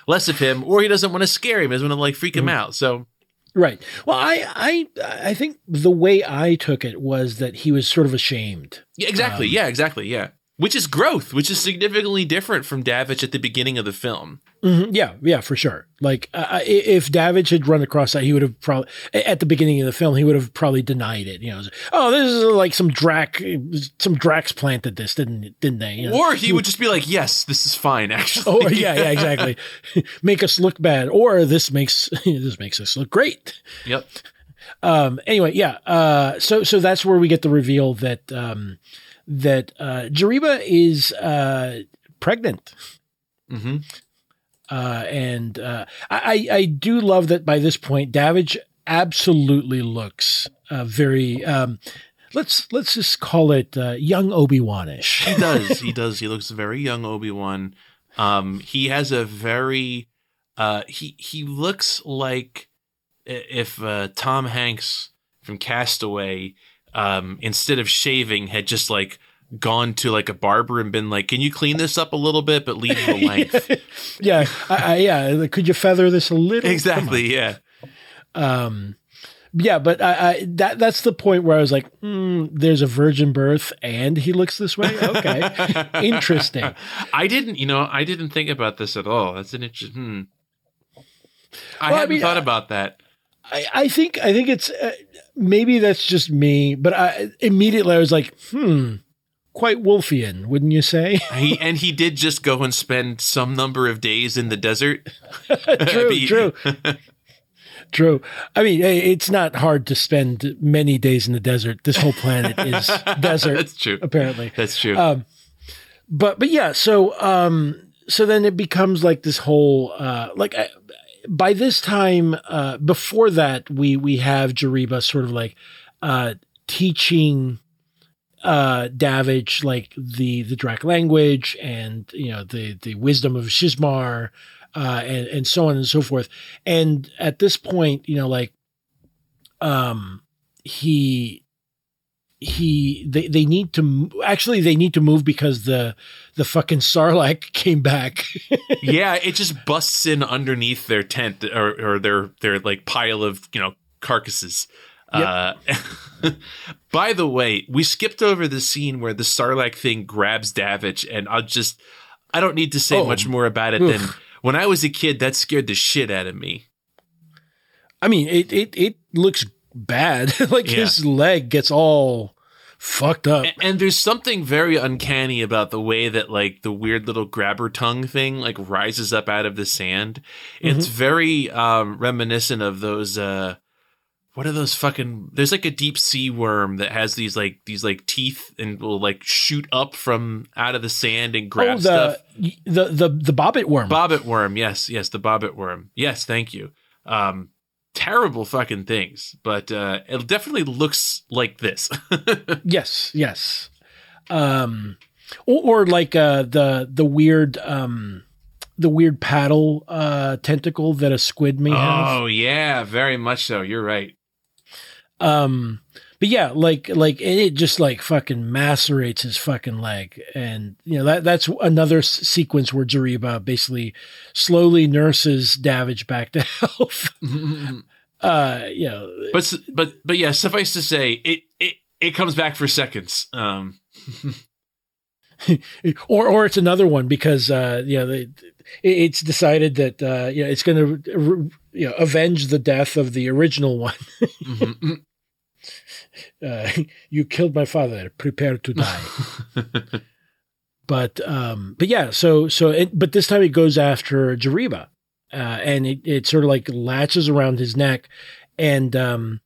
less of him, or he doesn't want to scare him. He doesn't want to freak him out. So. Right. Well, I think the way I took it was that he was sort of ashamed. Yeah, exactly. Yeah. Which is growth, which is significantly different from Davidge at the beginning of the film. Mm-hmm. Yeah, for sure. Like if Davidge had run across that, he would have probably at the beginning of the film, he would have probably denied it. This is like some Drax planted this, didn't they? Or he would just be like, yes, this is fine, actually. Or, yeah, exactly. Make us look bad, or this makes us look great. Yep. Anyway, yeah. So that's where we get the reveal that. That Jeriba is pregnant. Mm-hmm. And I do love that by this point, Davidge absolutely looks very, let's just call it young Obi-Wan-ish. He does. He looks very young Obi-Wan. He has a very, he looks like if Tom Hanks from Castaway instead of shaving had just gone to a barber and been like, can you clean this up a little bit, but leave the length. Yeah. Yeah. Could you feather this a little? Exactly. Yeah. Yeah, but that's the point where I was like, there's a virgin birth and he looks this way. Okay. Interesting. I didn't think about this at all. That's an interesting. I hadn't thought about that. I think it's maybe that's just me, but immediately I was like, quite Wolfian, wouldn't you say? He did just go and spend some number of days in the desert. True. True. I mean, it's not hard to spend many days in the desert. This whole planet is desert. That's true. Apparently. That's true. But yeah, so then it becomes like this whole, by this time, before that, we have Jeriba sort of teaching Davidge the Drac language and the wisdom of Shizmar and so on and so forth. And at this point, they need to move because the fucking Sarlacc came back. Yeah, it just busts in underneath their tent or their pile of carcasses. Yep. By the way, we skipped over the scene where the Sarlacc thing grabs Davidge, and I don't need to say much more about it than when I was a kid that scared the shit out of me. I mean, it looks bad. His leg gets all fucked up, and there's something very uncanny about the way that the weird little grabber tongue thing rises up out of the sand. Mm-hmm. It's very reminiscent of those what are those fucking, there's a deep sea worm that has these teeth and will shoot up from out of the sand and grab stuff. The bobbit worm. Yes, the bobbit worm. Yes, thank you. Terrible fucking things, but it definitely looks like this. Yes. The weird paddle tentacle that a squid may have. Oh yeah, very much so. You're right. But yeah, it just fucking macerates his fucking leg. And, that's another sequence where Jeriba basically slowly nurses Davidge back to health. But yeah, suffice to say, it comes back for seconds. Or it's another one because, it's decided that, it's going to, avenge the death of the original one. Mm-hmm. You killed my father, prepare to die. But yeah, but this time it goes after Jeriba, and it sort of latches around his neck, and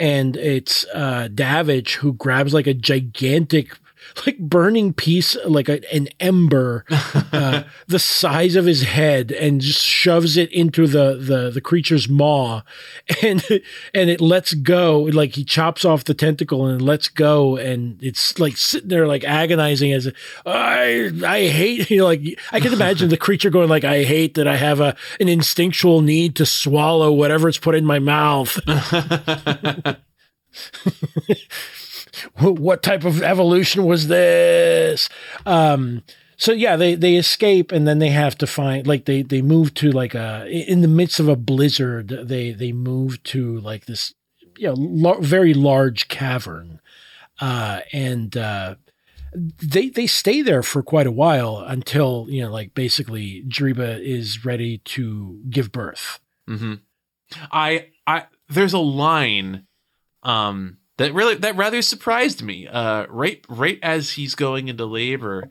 it's Davidge who grabs a gigantic, burning piece, an ember, the size of his head, and just shoves it into the creature's maw, and it lets go. He chops off the tentacle and lets go, and it's sitting there agonizing as I hate. I can imagine the creature going I hate that I have an instinctual need to swallow whatever it's put in my mouth. what type of evolution was this? So yeah, they escape, and then they have to find, like, they move to like in the midst of a blizzard, they move to like this, you know, very large cavern. They stay there for quite a while until, you know, like basically Jeriba is ready to give birth. Mm-hmm. I there's a line that rather surprised me. Right as he's going into labor,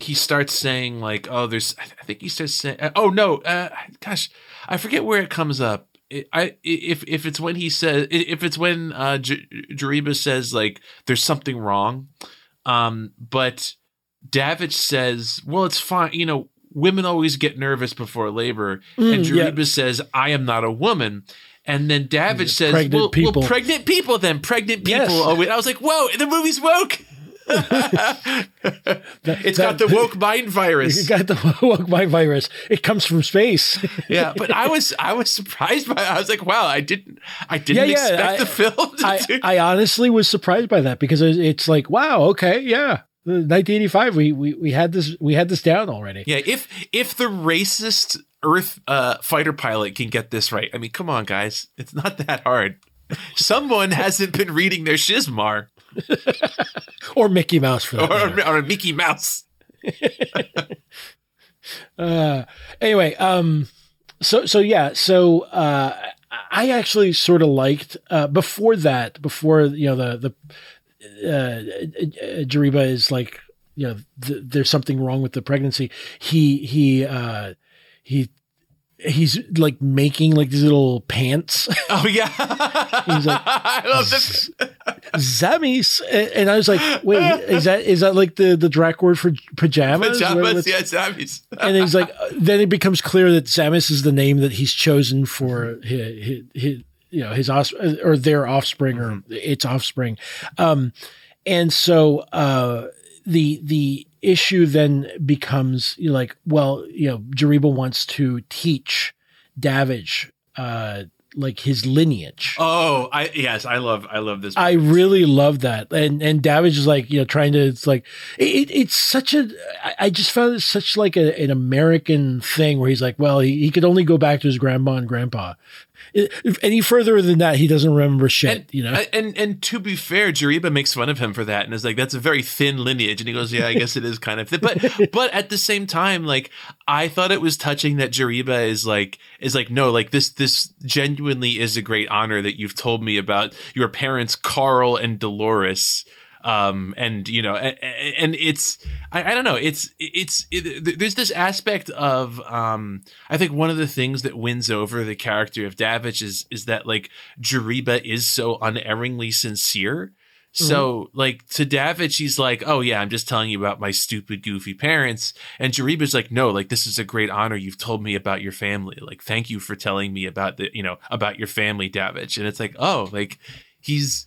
he starts saying like, "Oh, there's," I think he starts saying, "Oh no, gosh, I forget where it comes up." If it's when Jeriba says like there's something wrong, but Davich says, "Well, it's fine, you know, women always get nervous before labor," and Jeriba says, "I am not a woman." And then Davich says, "Well, pregnant people then. Pregnant people." Yes. Always. I was like, "Whoa, the movie's woke." It's got the woke mind virus. It got the woke mind virus. It comes from space. Yeah, but I was surprised by it. I was like, wow, I didn't expect the film. I honestly was surprised by that, because it's like, wow, okay, yeah. 1985, we had this down already. Yeah, if the racist Earth fighter pilot can get this right, I mean, come on, guys, it's not that hard. Someone hasn't been reading their Shizmar. Or Mickey Mouse, for that matter. Or Mickey Mouse. Anyway, I actually sort of liked before you know the Jeriba is like, you know, there's something wrong with the pregnancy. He's like making like these little pants. Oh yeah. He's like, I love this. Zammis. And I was like, wait, is that like the Drac word for pajamas? Pajamas, yeah, Zammis. And he's like, then it becomes clear that Zammis is the name that he's chosen for his you know, his offspring, or their offspring, or its offspring. The issue then becomes, you know, like, well, you know, Jeriba wants to teach Davich like his lineage. Oh, I love this. I really love that. And Davich is like, you know, trying to, it's like, it's such a, I just found it such like an American thing where he's like, well, he could only go back to his grandma and grandpa. If any further than that, he doesn't remember shit, and, you know? And to be fair, Jeriba makes fun of him for that and is like, that's a very thin lineage. And he goes, yeah, I guess it is kind of thin. But at the same time, like, I thought it was touching that Jeriba is like, no, like this genuinely is a great honor that you've told me about your parents, Carl and Dolores. And, you know, and it's, I don't know, there's this aspect of, I think one of the things that wins over the character of Davich is that like Jeriba is so unerringly sincere. So like to Davich, he's like, oh yeah, I'm just telling you about my stupid, goofy parents. And Jeriba's like, no, like this is a great honor. You've told me about your family. Like, thank you for telling me about about your family, Davich. And it's like, oh, like he's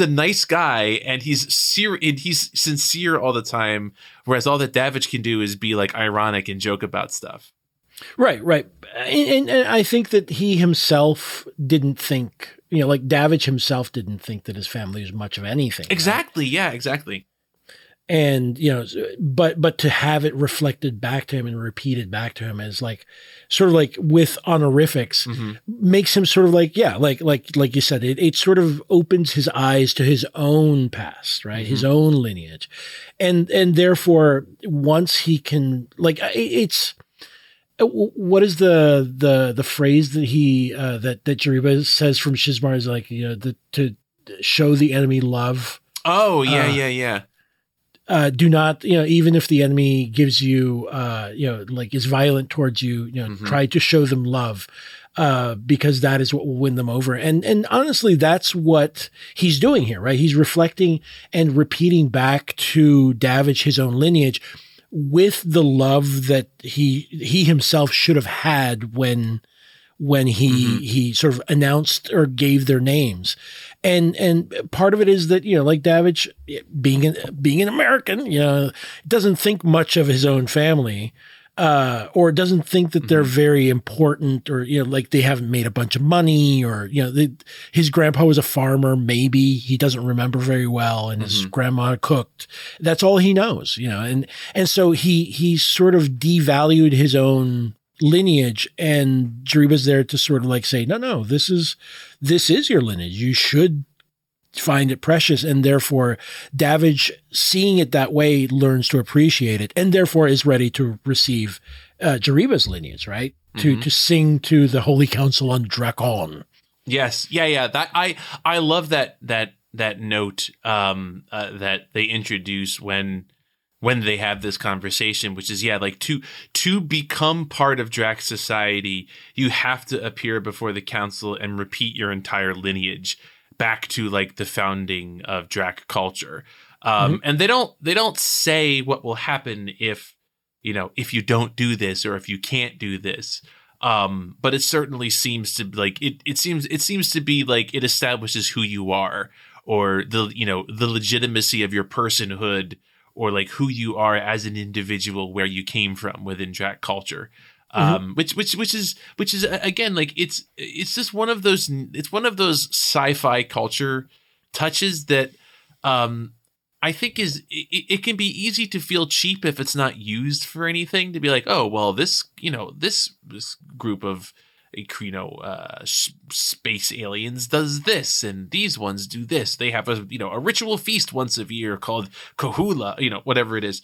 a nice guy, and he's sincere all the time, whereas all that Davich can do is be like ironic and joke about stuff. Right. And I think that he himself didn't think, you know, like Davich himself didn't think that his family was much of anything. Exactly. Right? Yeah, exactly. And, you know, but to have it reflected back to him and repeated back to him as like sort of like with honorifics makes him sort of like, yeah, like you said, it sort of opens his eyes to his own past, right? His own lineage. And therefore, once he can, like, it's, what is the phrase that he, that Jeriba says from Shizmar is like, you know, to show the enemy love. Oh, yeah, yeah. Do not, you know, even if the enemy gives you, you know, like is violent towards you, you know, try to show them love, because that is what will win them over. And honestly, that's what he's doing here, right? He's reflecting and repeating back to Davich his own lineage with the love that he himself should have had when he sort of announced or gave their names. And part of it is that, you know, like Davich being an American, you know, doesn't think much of his own family. or doesn't think that they're very important, or, you know, like they haven't made a bunch of money, or, you know, his grandpa was a farmer. Maybe he doesn't remember very well, and his grandma cooked. That's all he knows, you know? And so he sort of devalued his own lineage, and Jeriba's there to sort of like say, no, this is your lineage. You should find it precious. And therefore Davidge, seeing it that way, learns to appreciate it, and therefore is ready to receive Jeriba's lineage, right? To sing to the Holy Council on Dracon. Yes. Yeah. That I love that note that they introduce when they have this conversation, which is, like to become part of Drac society, you have to appear before the council and repeat your entire lineage back to like the founding of Drac culture. And they don't say what will happen if you don't do this, or if you can't do this. But it certainly seems to it establishes who you are, or the legitimacy of your personhood, or like who you are as an individual, where you came from within Drac culture, which is again, like it's just one of those sci-fi culture touches that I think is it can be easy to feel cheap if it's not used for anything, to be like, oh well, this group of space aliens does this, and these ones do this. They have a ritual feast once a year called Kahula, whatever it is.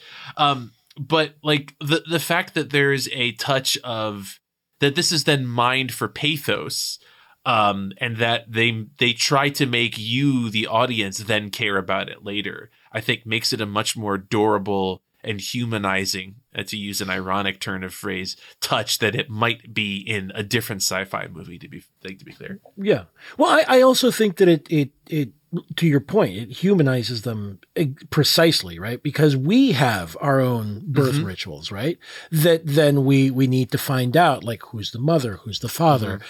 But like the fact that there is a touch of that, this is then mined for pathos, and that they try to make you, the audience, then care about it later, I think makes it a much more adorable and humanizing, to use an ironic turn of phrase, touch that it might be in a different sci-fi movie, to be clear. Yeah. Well, I also think that it to your point, it humanizes them precisely, right? Because we have our own birth rituals, right? That then we need to find out, like, who's the mother, who's the father,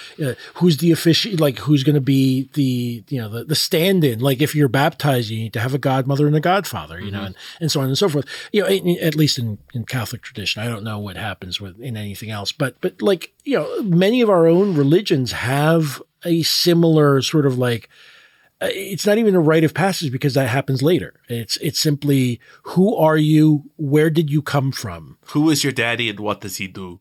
who's the official, like who's going to be the stand-in. Like if you're baptized, you need to have a godmother and a godfather, and so on and so forth. At least in Catholic tradition, I don't know what happens in anything else, but like, many of our own religions have a similar sort of like. It's not even a rite of passage, because that happens later. It's simply, who are you? Where did you come from? Who is your daddy, and what does he do?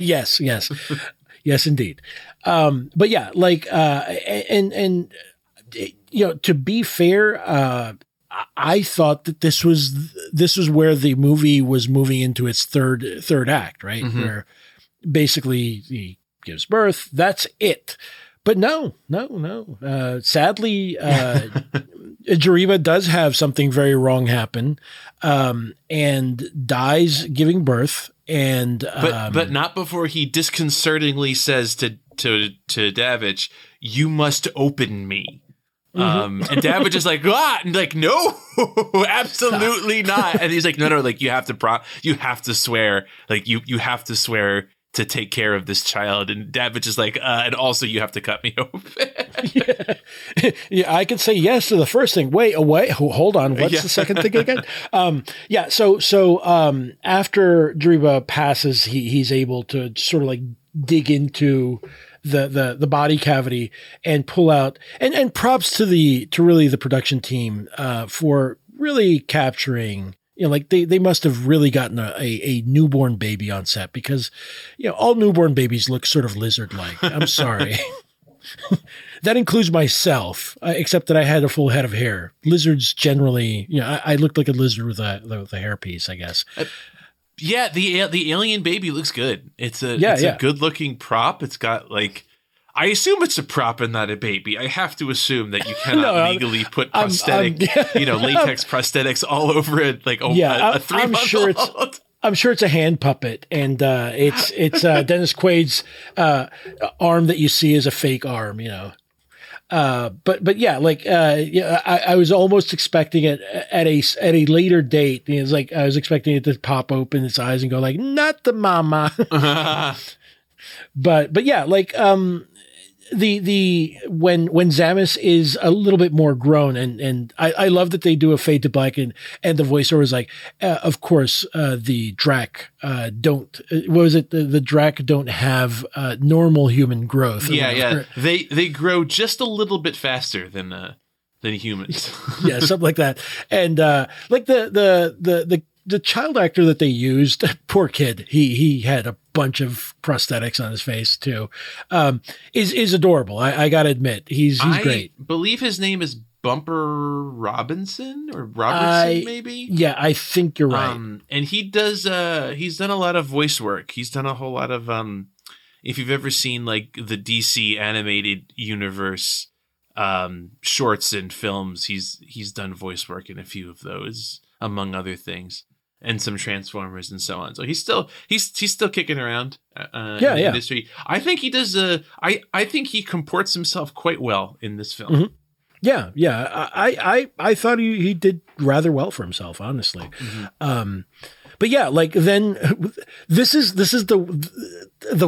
Yes. Yes, indeed. But yeah, like, and to be fair, I thought that this was where the movie was moving into its third act, right? Where basically he gives birth. That's it. But no. Sadly, Jeriba does have something very wrong happen, and dies giving birth. And but not before he disconcertingly says to Davidge, "You must open me." And Davidge is like, "Ah," and like, "No, absolutely not." And he's like, "No, like you have to swear." to take care of this child." And Davidge is like, and also you have to cut me open. I can say yes to the first thing. Wait, hold on. What's the second thing again? So after Jeriba passes, he's able to sort of like dig into the body cavity and pull out, and props to really the production team, for really capturing, like they must have really gotten a newborn baby on set, because, all newborn babies look sort of lizard-like. I'm sorry. That includes myself, except that I had a full head of hair. Lizards generally, I looked like a lizard with a hairpiece, I guess. The alien baby looks good. It's a good-looking prop. It's got like, I assume it's a prop and not a baby. I have to assume that you cannot legally put latex prosthetics all over it. Like, a 3-month-old. I'm sure it's a hand puppet, and it's Dennis Quaid's arm that you see is a fake arm. I was almost expecting it at a later date. It's like I was expecting it to pop open its eyes and go like, "Not the mama." But yeah, like. when Zammis is a little bit more grown, and I love that they do a fade to black, and the voiceover is like, of course, the Drac don't, what was it? The Drac don't have normal human growth. Yeah, whatever. Yeah. They grow just a little bit faster than humans. Yeah, something like that. And like the child actor that they used, poor kid, he had a bunch of prosthetics on his face too, is adorable. I gotta admit, he's great. I believe his name is Bumper Robinson or Robertson, maybe. Yeah, I think you're right. And he does. He's done a lot of voice work. He's done a whole lot of. If you've ever seen like the DC animated universe shorts and films, he's done voice work in a few of those, among other things. And some Transformers and so on. So he's still kicking around in the industry. I think he does. I think he comports himself quite well in this film. Mm-hmm. Yeah, yeah. I thought he did rather well for himself, honestly. Mm-hmm. But yeah, like then this is the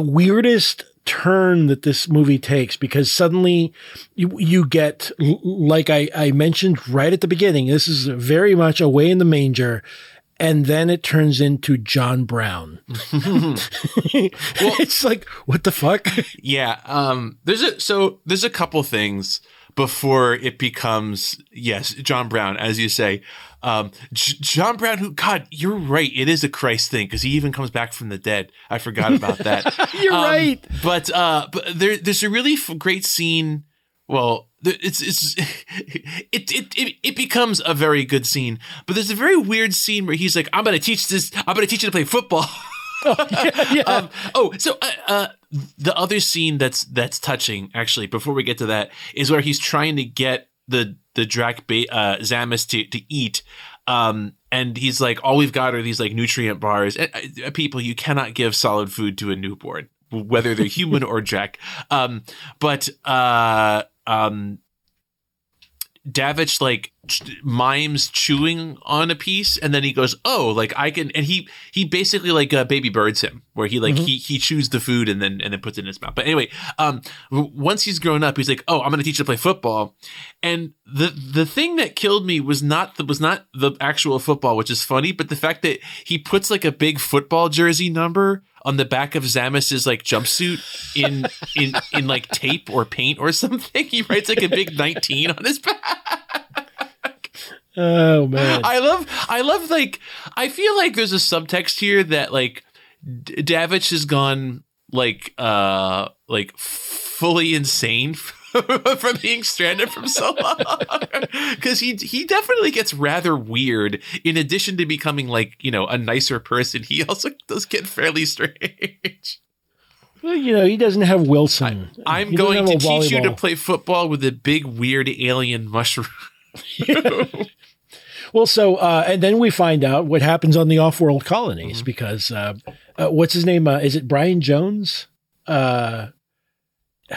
weirdest turn that this movie takes, because suddenly you get, like I mentioned right at the beginning, this is very much Away in the Manger. And then it turns into John Brown. Well, it's like, what the fuck? Yeah. There's a couple things before it becomes, yes, John Brown, as you say. John Brown, who, God, you're right. It is a Christ thing, because he even comes back from the dead. I forgot about that. You're right. But there's a really great scene. Well, it becomes a very good scene, but there's a very weird scene where he's like, I'm going to teach you to play football. Oh, yeah, yeah. The other scene that's touching, actually, before we get to that, is where he's trying to get the Drac Zammis to eat. And he's like, all we've got are these like nutrient bars. People, you cannot give solid food to a newborn, whether they're human or Drac. Davich like mimes chewing on a piece, and then he goes, oh, like I can, and he basically like baby birds him, where he like, mm-hmm. he chews the food and then puts it in his mouth. But anyway, once he's grown up, he's like, oh, I'm going to teach you to play football. And the thing that killed me was not the actual football, which is funny, but the fact that he puts like a big football jersey number on the back of Zammis's like jumpsuit in like tape or paint or something. He writes like a big 19 on his back. Oh man. I love like, I feel like there's a subtext here that like Davich has gone like fully insane from being stranded from so long, because he definitely gets rather weird. In addition to becoming like, you know, a nicer person, he also does get fairly strange. Well, you know, he doesn't have Wilson. I'm going to teach you to play football with a big weird alien mushroom. Well, so and then we find out what happens on the off-world colonies, mm-hmm. because what's his name? Is it Brion Jones?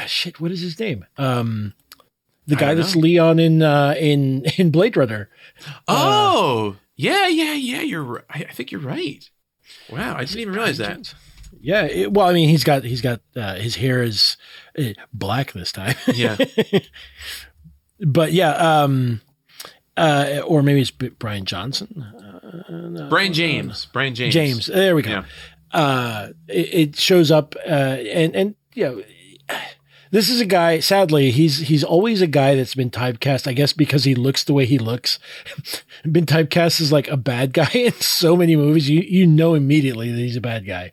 Shit, what is his name? The guy that's Leon in Blade Runner. Oh, yeah. I think you're right. Wow, I didn't even realize that. Yeah, well, I mean, he's got his hair is black this time. Yeah, but yeah, or maybe it's Brian Johnson. No, Brion James. James, there we go. Yeah. It shows up, and you know. This is a guy, sadly, he's always a guy that's been typecast, I guess, because he looks the way he looks. Been typecast as like a bad guy in so many movies. You know immediately that he's a bad guy.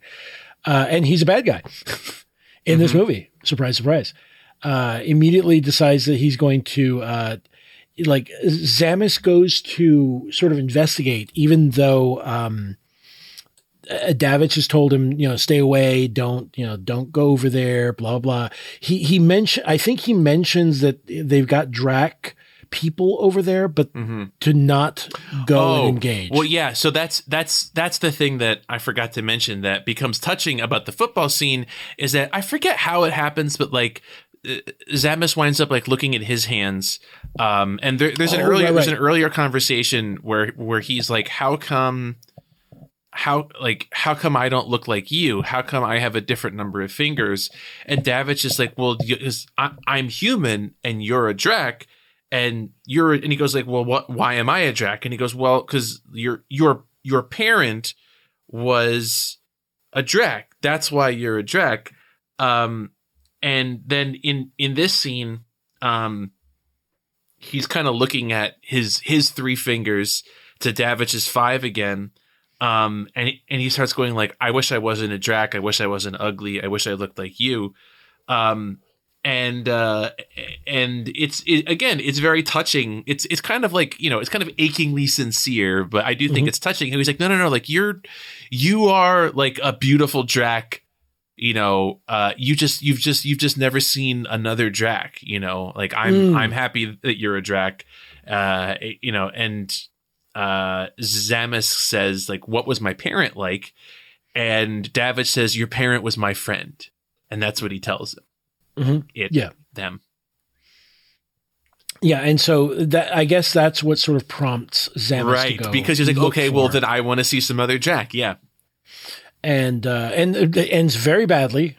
And he's a bad guy in mm-hmm. this movie. Surprise, surprise. Immediately decides that he's going to, like, Zammis goes to sort of investigate, even though Davich has told him, you know, stay away, don't go over there, blah, blah. I think he mentions that they've got Drac people over there, but mm-hmm. to not go and engage. Well, yeah. So that's the thing that I forgot to mention that becomes touching about the football scene, is that I forget how it happens, but like Zammis winds up like looking at his hands. And there's an earlier conversation where he's like, how come how come I don't look like you? How come I have a different number of fingers? And Davich is like, well, I'm human and you're a drac, and he goes like, well, why am I a drac? And he goes, well, because your parent was a drac. That's why you're a drac. And then in this scene, he's kind of looking at his three fingers to Davich's five again. And he starts going like, I wish I wasn't a drac. I wish I wasn't ugly. I wish I looked like you. And it's very touching. It's kind of like, you know, it's kind of achingly sincere, but I do think it's touching. And he's like, no, like you are like a beautiful drac. You know, you've just never seen another drac, you know, like I'm happy that you're a drac, you know, and Zammis says like, what was my parent like? And Davich says, your parent was my friend. And that's what he tells them. Mm-hmm. Them. Yeah. And so that, I guess that's what sort of prompts Zammis to go. Right. Because he's like, okay, well then I want to see some other drac. Yeah. And it ends very badly.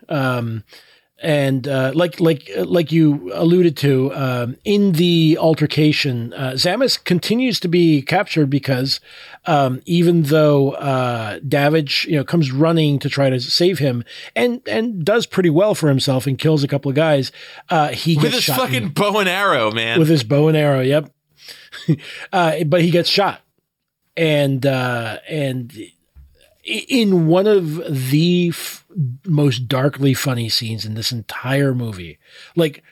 Like you alluded to, in the altercation, Zammis continues to be captured because, even though, Davich, you know, comes running to try to save him and does pretty well for himself and kills a couple of guys. He gets shot with his fucking bow and arrow, man. With his bow and arrow. Yep. But he gets shot and in one of the most darkly funny scenes in this entire movie, like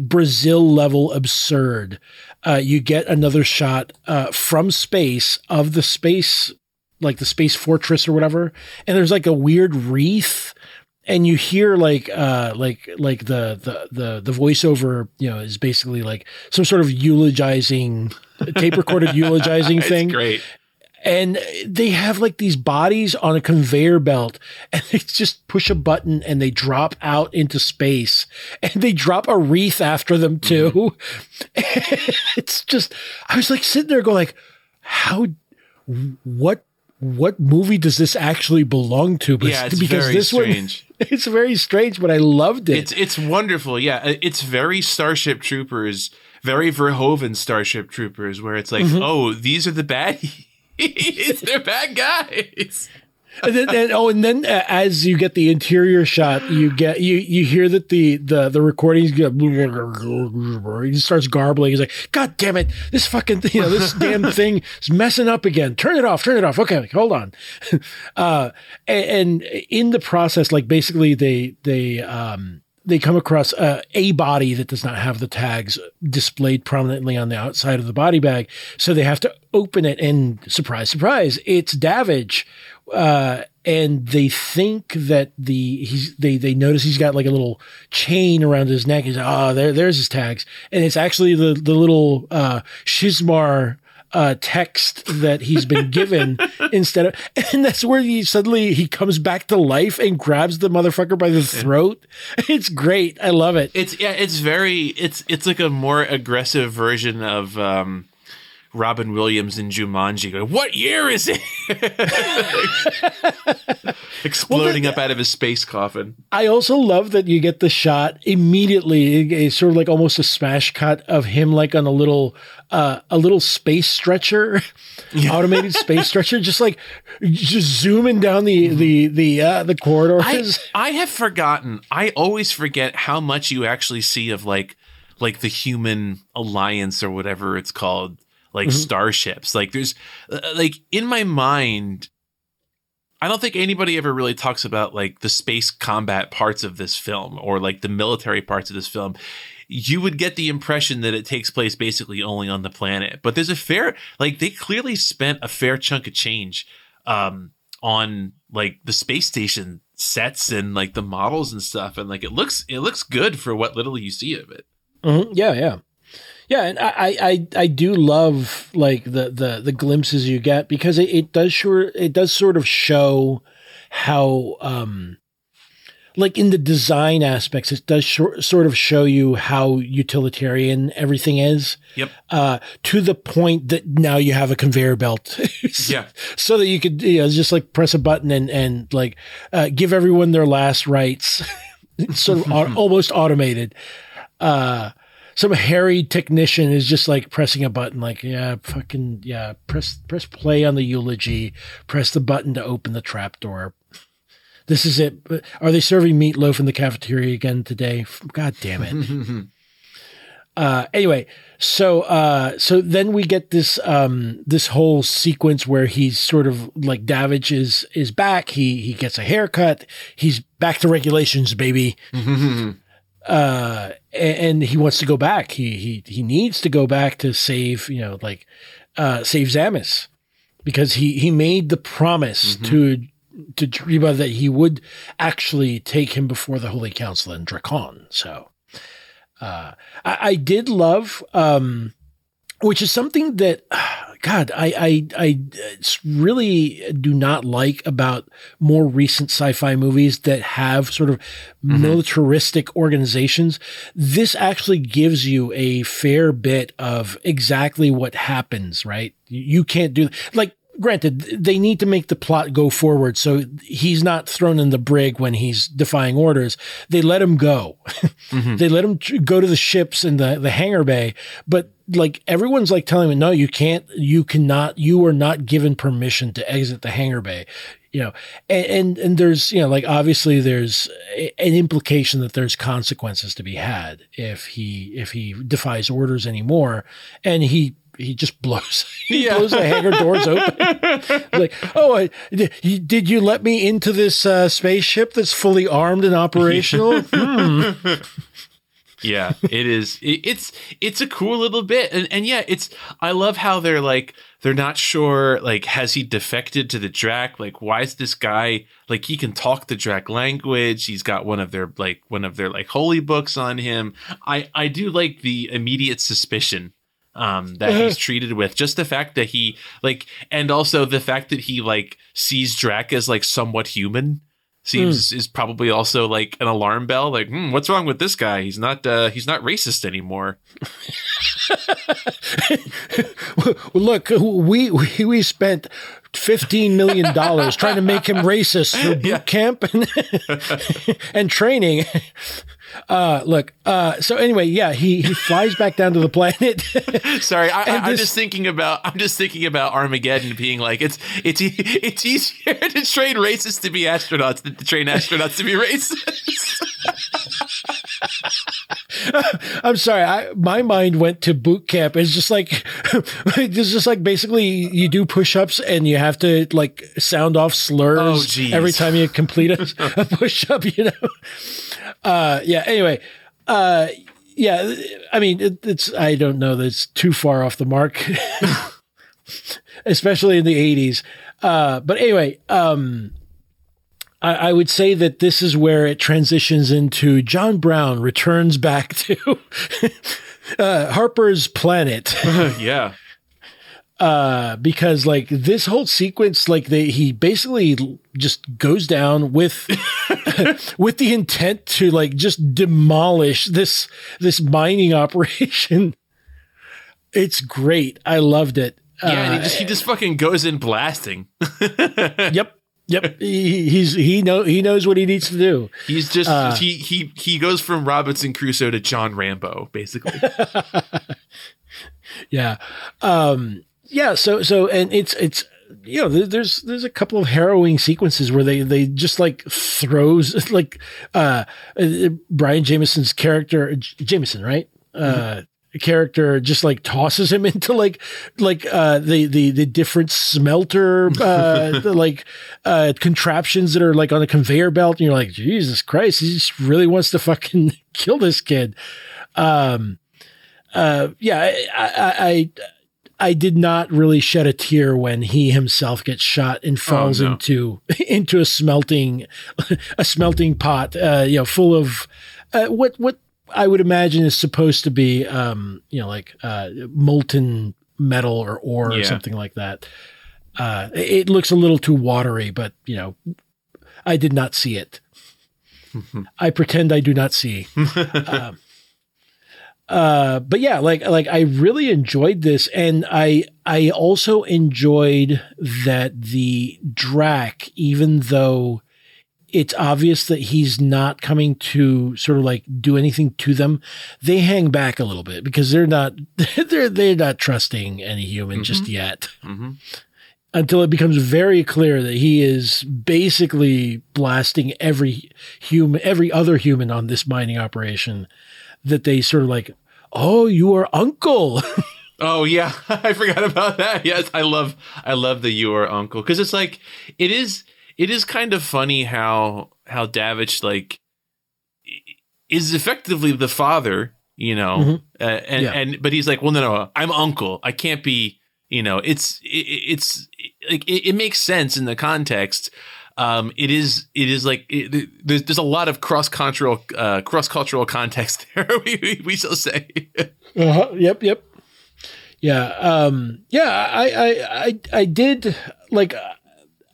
Brazil level absurd, you get another shot from space of the space, like the space fortress or whatever, and there's like a weird wreath, and you hear like the voiceover, you know, is basically like some sort of eulogizing tape recorded eulogizing thing. It's great. And they have like these bodies on a conveyor belt and they just push a button and they drop out into space and they drop a wreath after them too. It's just, I was like sitting there going like, what movie does this actually belong to? But yeah, it's because very this strange. One, it's very strange, but I loved it. It's wonderful. Yeah. It's very Starship Troopers, very Verhoeven Starship Troopers, where it's like, oh, these are the baddies. They're bad guys. And then as you get the interior shot, you hear that the recordings go, he starts garbling. He's like, God damn it, this fucking thing, you know, this damn thing is messing up again. Turn it off. Okay, like, hold on. And in the process, like basically they come across a body that does not have the tags displayed prominently on the outside of the body bag. So they have to open it and surprise, surprise, it's Davich. And they think that they notice he's got like a little chain around his neck. He's like, oh, there's his tags. And it's actually the little Shizmar text that he's been given instead of, and that's where he comes back to life and grabs the motherfucker by the throat. It's great. I love it. It's like a more aggressive version of Robin Williams in Jumanji. Going, what year is it? Exploding up out of his space coffin. I also love that you get the shot immediately. It's sort of like almost a smash cut of him, like on a little space stretcher, automated space stretcher, just zooming down the corridors. I have forgotten. I always forget how much you actually see of like the human alliance or whatever it's called. Like starships, like there's like in my mind, I don't think anybody ever really talks about like the space combat parts of this film or like the military parts of this film. You would get the impression that it takes place basically only on the planet, but there's a fair, like they clearly spent a fair chunk of change on like the space station sets and like the models and stuff. And like, it looks good for what little you see of it. Mm-hmm. Yeah. Yeah. Yeah, and I do love like the glimpses you get because it does sort of show how like in the design aspects, it does sort of show you how utilitarian everything is. Yep. To the point that now you have a conveyor belt. Yeah. So that you could, you know, just like press a button and like give everyone their last rites. It's sort of almost automated. Some harried technician is just like pressing a button, like, press play on the eulogy, press the button to open the trapdoor. This is it. Are they serving meatloaf in the cafeteria again today? God damn it. Anyway, so then we get this this whole sequence where he's sort of like Davidge is back. He gets a haircut. He's back to regulations, baby. And he wants to go back. He needs to go back to save, you know, like save Zammis, because he made the promise to Jeriba that he would actually take him before the Holy Council in Dracon. So I did love, which is something that, God, I really do not like about more recent sci-fi movies that have sort of militaristic organizations. This actually gives you a fair bit of exactly what happens, right? You can't do like, granted, they need to make the plot go forward, so he's not thrown in the brig when he's defying orders. They let him go. They let him go to the ships and the hangar bay, but like everyone's like telling him, no, you can't, you cannot, you are not given permission to exit the hangar bay, you know, and there's, you know, like obviously there's an implication that there's consequences to be had if he defies orders anymore, and he just blows. He blows the hangar doors open. Like, oh, did you let me into this spaceship that's fully armed and operational? Yeah, it is. It's a cool little bit, and yeah, it's. I love how they're like they're not sure. Like, has he defected to the Drac? Like, why is this guy like he can talk the Drac language? He's got one of their holy books on him. I do like the immediate suspicion that he's treated with, just the fact that he like, and also the fact that he like sees Drac as like somewhat human seems is probably also like an alarm bell. Like, what's wrong with this guy? He's not racist anymore. Look, we spent $15 million trying to make him racist through boot camp and training. Look, so anyway, yeah, he flies back down to the planet. Sorry, I'm just thinking about Armageddon being like, it's easier to train racists to be astronauts than to train astronauts to be racists. I'm sorry. My mind went to boot camp. It's just like basically you do push-ups and you have to like sound off slurs every time you complete a push-up, you know? Yeah. Anyway. Yeah. I mean, it's, I don't know that it's too far off the mark, especially in the 80s. But anyway, I would say that this is where it transitions into John Brown returns back to Harper's planet. Yeah. Because like this whole sequence, like he basically just goes down with the intent to like just demolish this mining operation. It's great. I loved it. Yeah. And he just fucking goes in blasting. Yep. Yep, he knows what he needs to do. He's just he goes from Robinson Crusoe to John Rambo, basically. Yeah, yeah. So and it's you know there's a couple of harrowing sequences where they just like throws like Brian Jameson's character Jameson, right? Character just like tosses him into like the different smelter contraptions that are like on a conveyor belt, and you're like, Jesus Christ, he just really wants to fucking kill this kid. Yeah, I did not really shed a tear when he himself gets shot and falls into a smelting pot, you know, full of what I would imagine is supposed to be, you know, like molten metal or ore or something like that. It looks a little too watery, but you know, I did not see it. I pretend I do not see. But yeah, like I really enjoyed this, and I also enjoyed that the Drac, even though it's obvious that he's not coming to sort of like do anything to them, they hang back a little bit because they're not trusting any human just yet, until it becomes very clear that he is basically blasting every other human on this mining operation, that they sort of like, oh, you are uncle. Oh yeah. I forgot about that. Yes. I love the you are uncle. Cause it's like, it is kind of funny how Davich like is effectively the father, you know, but he's like, well, no, I'm uncle. I can't be, you know, it makes sense in the context. There's a lot of cross-cultural context there. we shall say. Yep. Yeah.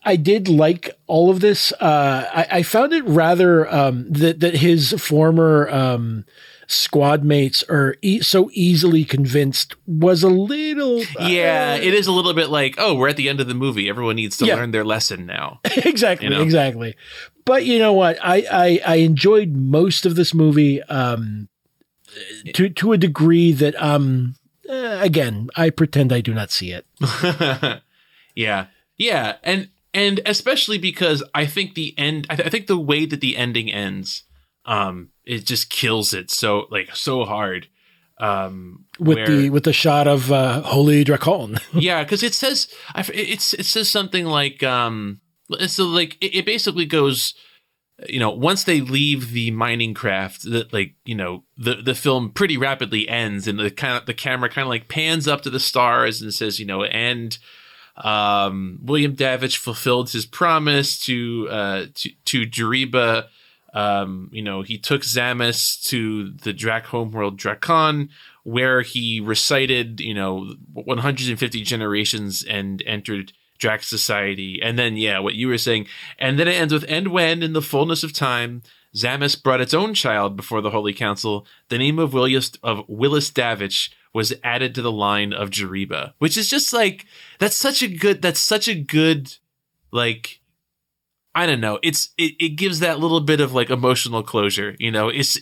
I did like all of this. I found it rather that his former squad mates are so easily convinced was a little. Yeah, it is a little bit like, oh, we're at the end of the movie. Everyone needs to learn their lesson now. Exactly, you know? Exactly. But you know what? I enjoyed most of this movie to a degree that, again, I pretend I do not see it. Yeah. Yeah, and especially because I think I think the way that the ending ends, it just kills it so hard. With the shot of Holy Dracon. Yeah, because it says something like it basically goes, you know, once they leave the mining craft, that, like, you know, the film pretty rapidly ends, and the camera kind of like pans up to the stars and says, you know, and. William Davich fulfilled his promise to Jeriba. You know, he took Zammis to the Drac homeworld Dracon, where he recited, you know, 150 generations and entered Drac society. And then, yeah, what you were saying. And then it ends with, and when, in the fullness of time, Zammis brought its own child before the Holy Council, the name of Willis Davich was added to the line of Jeriba, which is just like, that's such a good, like, I don't know. It gives that little bit of like emotional closure, you know, it's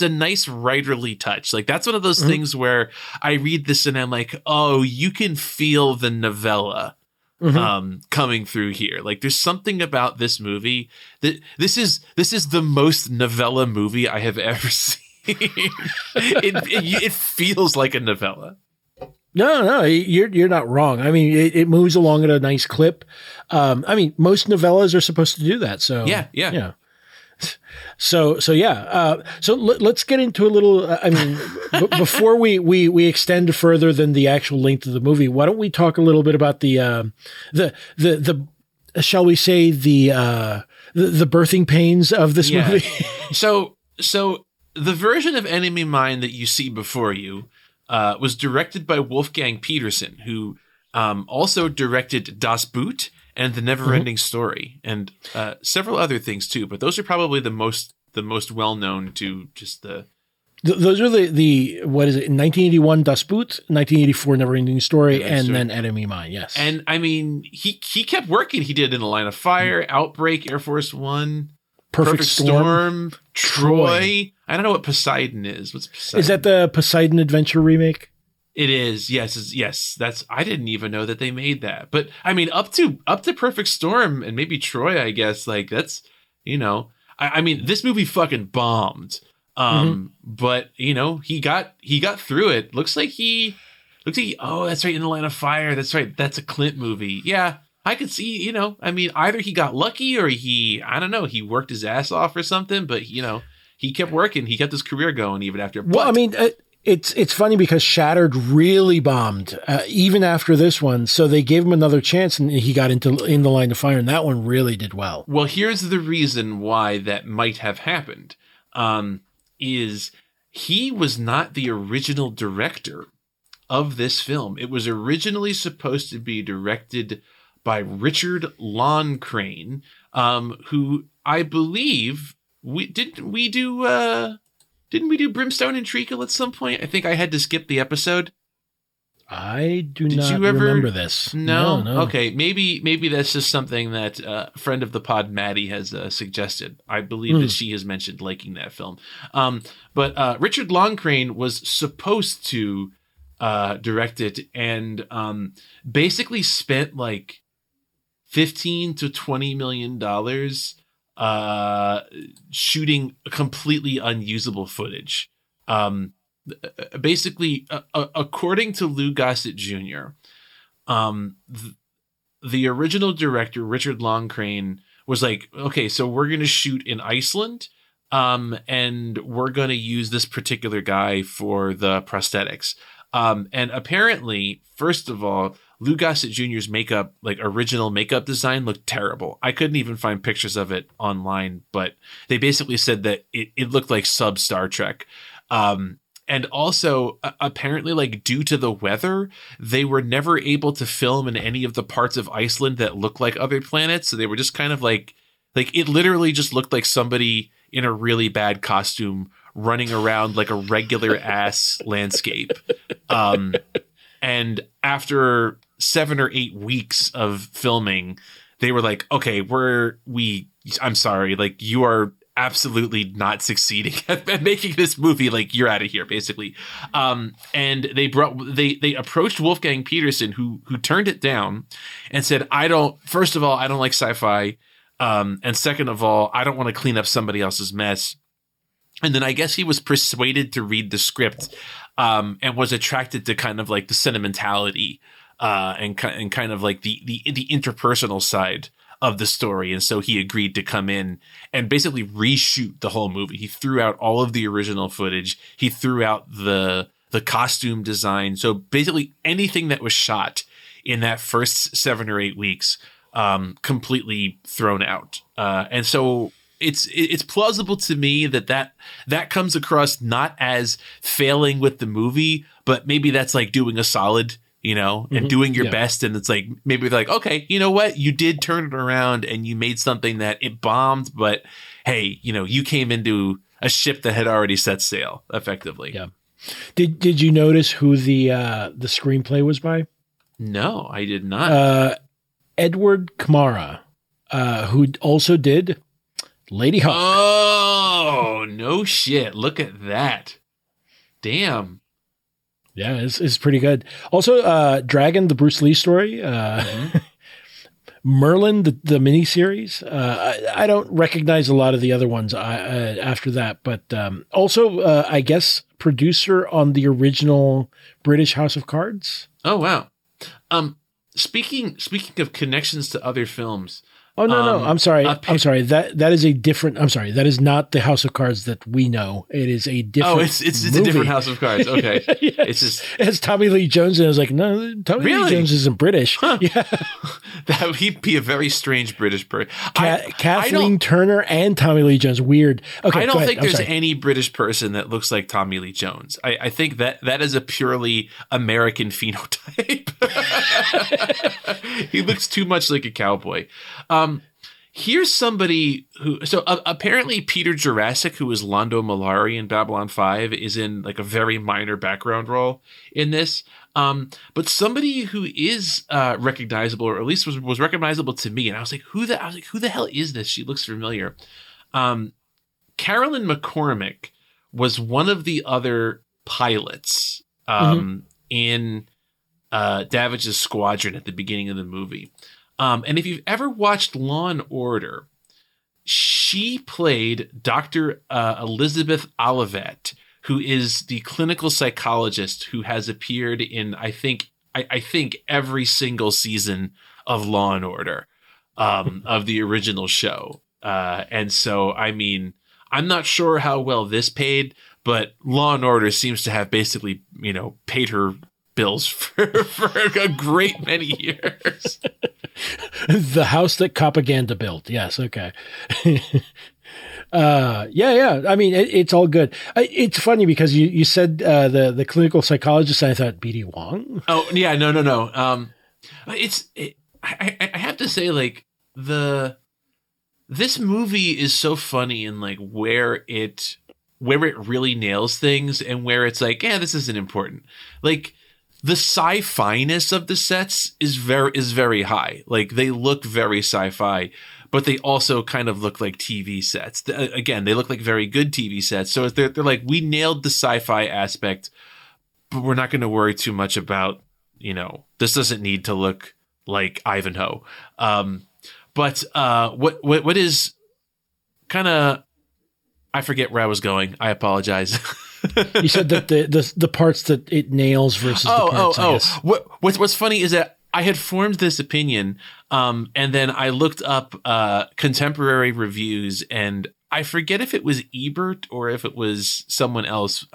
a nice writerly touch. Like, that's one of those things where I read this and I'm like, oh, you can feel the novella coming through here. Like, there's something about this movie that this is the most novella movie I have ever seen. it feels like a novella. No, you're not wrong. I mean, it moves along at a nice clip. I mean, most novellas are supposed to do that. So yeah. So yeah. Let's get into a little. I mean, before we extend further than the actual length of the movie, why don't we talk a little bit about the shall we say the birthing pains of this movie? So. The version of Enemy Mine that you see before you was directed by Wolfgang Petersen, who also directed Das Boot and The NeverEnding Story, and several other things too. But those are probably the most well known to just the. Those are the what is it? 1981 Das Boot, 1984 NeverEnding Story, and then Enemy Mine. Yes, and I mean he kept working. He did In the Line of Fire, Outbreak, Air Force One. Perfect Storm, Troy. I don't know what Poseidon is. What's Poseidon? Is that the Poseidon Adventure remake? It is. Yes. That's. I didn't even know that they made that. But I mean, up to Perfect Storm and maybe Troy. I guess like that's, you know. I mean, this movie fucking bombed. But you know, he got through it. Looks like he. Oh, that's right. In the Line of Fire. That's right. That's a Clint movie. Yeah. I could see, you know, I mean, either he got lucky or he worked his ass off or something. But, you know, he kept working. He kept his career going even after. Well, I mean, it's funny because Shattered really bombed even after this one. So they gave him another chance and he got into In the Line of Fire. And that one really did well. Well, here's the reason why that might have happened is he was not the original director of this film. It was originally supposed to be directed by Richard Loncraine, who I believe Didn't we do Brimstone and Treacle at some point? I think I had to skip the episode. I do Did not you ever... remember this. No. Okay, maybe that's just something that a friend of the pod, Maddie, has suggested. I believe that she has mentioned liking that film. But Richard Loncraine was supposed to direct it and basically spent like $15 to $20 million shooting completely unusable footage. Basically, according to Lou Gossett Jr., the original director, Richard Loncraine, was like, okay, so we're going to shoot in Iceland, and we're going to use this particular guy for the prosthetics. And apparently, first of all, Lou Gossett Jr.'s makeup, like original makeup design, looked terrible. I couldn't even find pictures of it online, but they basically said that it looked like sub-Star Trek. And also, apparently, like, due to the weather, they were never able to film in any of the parts of Iceland that look like other planets. So they were just kind of like it literally just looked like somebody in a really bad costume running around like a regular ass landscape. And after 7 or 8 weeks of filming, they were like, okay, I'm sorry, like, you are absolutely not succeeding at making this movie. Like, you're out of here, basically. And they approached Wolfgang Petersen, who turned it down and said, first of all, I don't like sci-fi. And second of all, I don't want to clean up somebody else's mess. And then I guess he was persuaded to read the script, and was attracted to kind of like the sentimentality, and kind of like the interpersonal side of the story. And so he agreed to come in and basically reshoot the whole movie. He threw out all of the original footage. He threw out the costume design. So basically anything that was shot in that first 7 or 8 weeks, completely thrown out. And so it's plausible to me that comes across not as failing with the movie, but maybe that's like doing a solid, you know, and doing your best. And it's like, maybe they're like, okay, you know what? You did turn it around and you made something that it bombed, but hey, you know, you came into a ship that had already set sail effectively. Yeah. Did you notice who the screenplay was by? No, I did not. Edward Kamara, who also did Lady Hawk. Oh, no shit. Look at that. Damn. Yeah, it's pretty good. Also, Dragon, the Bruce Lee story, Merlin, the miniseries. I don't recognize a lot of the other ones after that, but also, I guess, producer on the original British House of Cards. Oh, wow. Speaking of connections to other films. Oh, no. I'm sorry. I'm sorry. That is a different. I'm sorry. That is not the House of Cards that we know. It is a different. Oh, it's a different House of Cards. Okay. Yes. It's just as Tommy Lee Jones, and I was like, no, Tommy Lee Jones isn't British. Huh. Yeah. That would be a very strange British person. Kathleen Turner and Tommy Lee Jones. Weird. Okay. I don't think there's any British person that looks like Tommy Lee Jones. I think that is a purely American phenotype. He looks too much like a cowboy. Here's somebody who, apparently Peter Jurassic, who is Lando Malari in Babylon 5, is in like a very minor background role in this. But somebody who is recognizable, or at least was recognizable to me, and I was like, who the hell is this? She looks familiar. Carolyn McCormick was one of the other pilots in Davidge's squadron at the beginning of the movie. And if you've ever watched Law and Order, she played Dr. Elizabeth Olivet, who is the clinical psychologist who has appeared in, I think every single season of Law and Order, of the original show. And so, I mean, I'm not sure how well this paid, but Law and Order seems to have basically, you know, paid her bills for a great many years. The house that Copaganda built. Yes. Okay. Yeah. I mean, it's all good. It's funny because you said the clinical psychologist, and I thought BD Wong. Oh yeah. No. I have to say, like, the This movie is so funny in like where it really nails things and where it's like, yeah, this isn't important. Like the sci-fi-ness of the sets is very high. Like they look very sci-fi, but they also kind of look like TV sets. Again, they look like very good TV sets. So they're like, we nailed the sci-fi aspect, but we're not going to worry too much about, you know, this doesn't need to look like Ivanhoe. But what is kind of, I forget where I was going. I apologize. You said that the parts that it nails versus the parts. Oh. What's funny is that I had formed this opinion, and then I looked up contemporary reviews, and I forget if it was Ebert or if it was someone else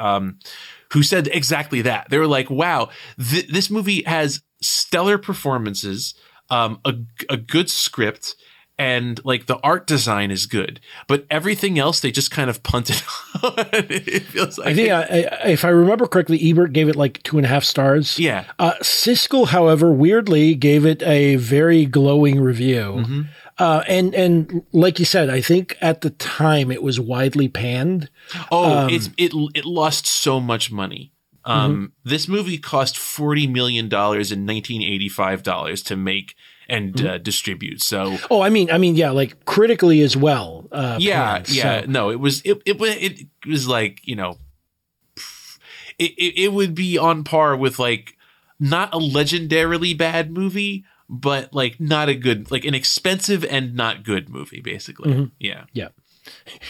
who said exactly that. They were like, wow, this movie has stellar performances, a good script, and like the art design is good, but everything else they just kind of punted on. It feels like if I remember correctly, Ebert gave it like 2.5 stars. Yeah. Siskel, however, weirdly gave it a very glowing review. Mm-hmm. And like you said, I think at the time it was widely panned. It lost so much money. Mm-hmm. This movie cost $40 million in 1985 dollars to make and mm-hmm. Distribute. So, I mean, yeah, like critically as well. Yeah. So. No, it was like, you know, it would be on par with like not a legendarily bad movie, but like not a good, like an expensive and not good movie, basically. Mm-hmm. Yeah. Yeah.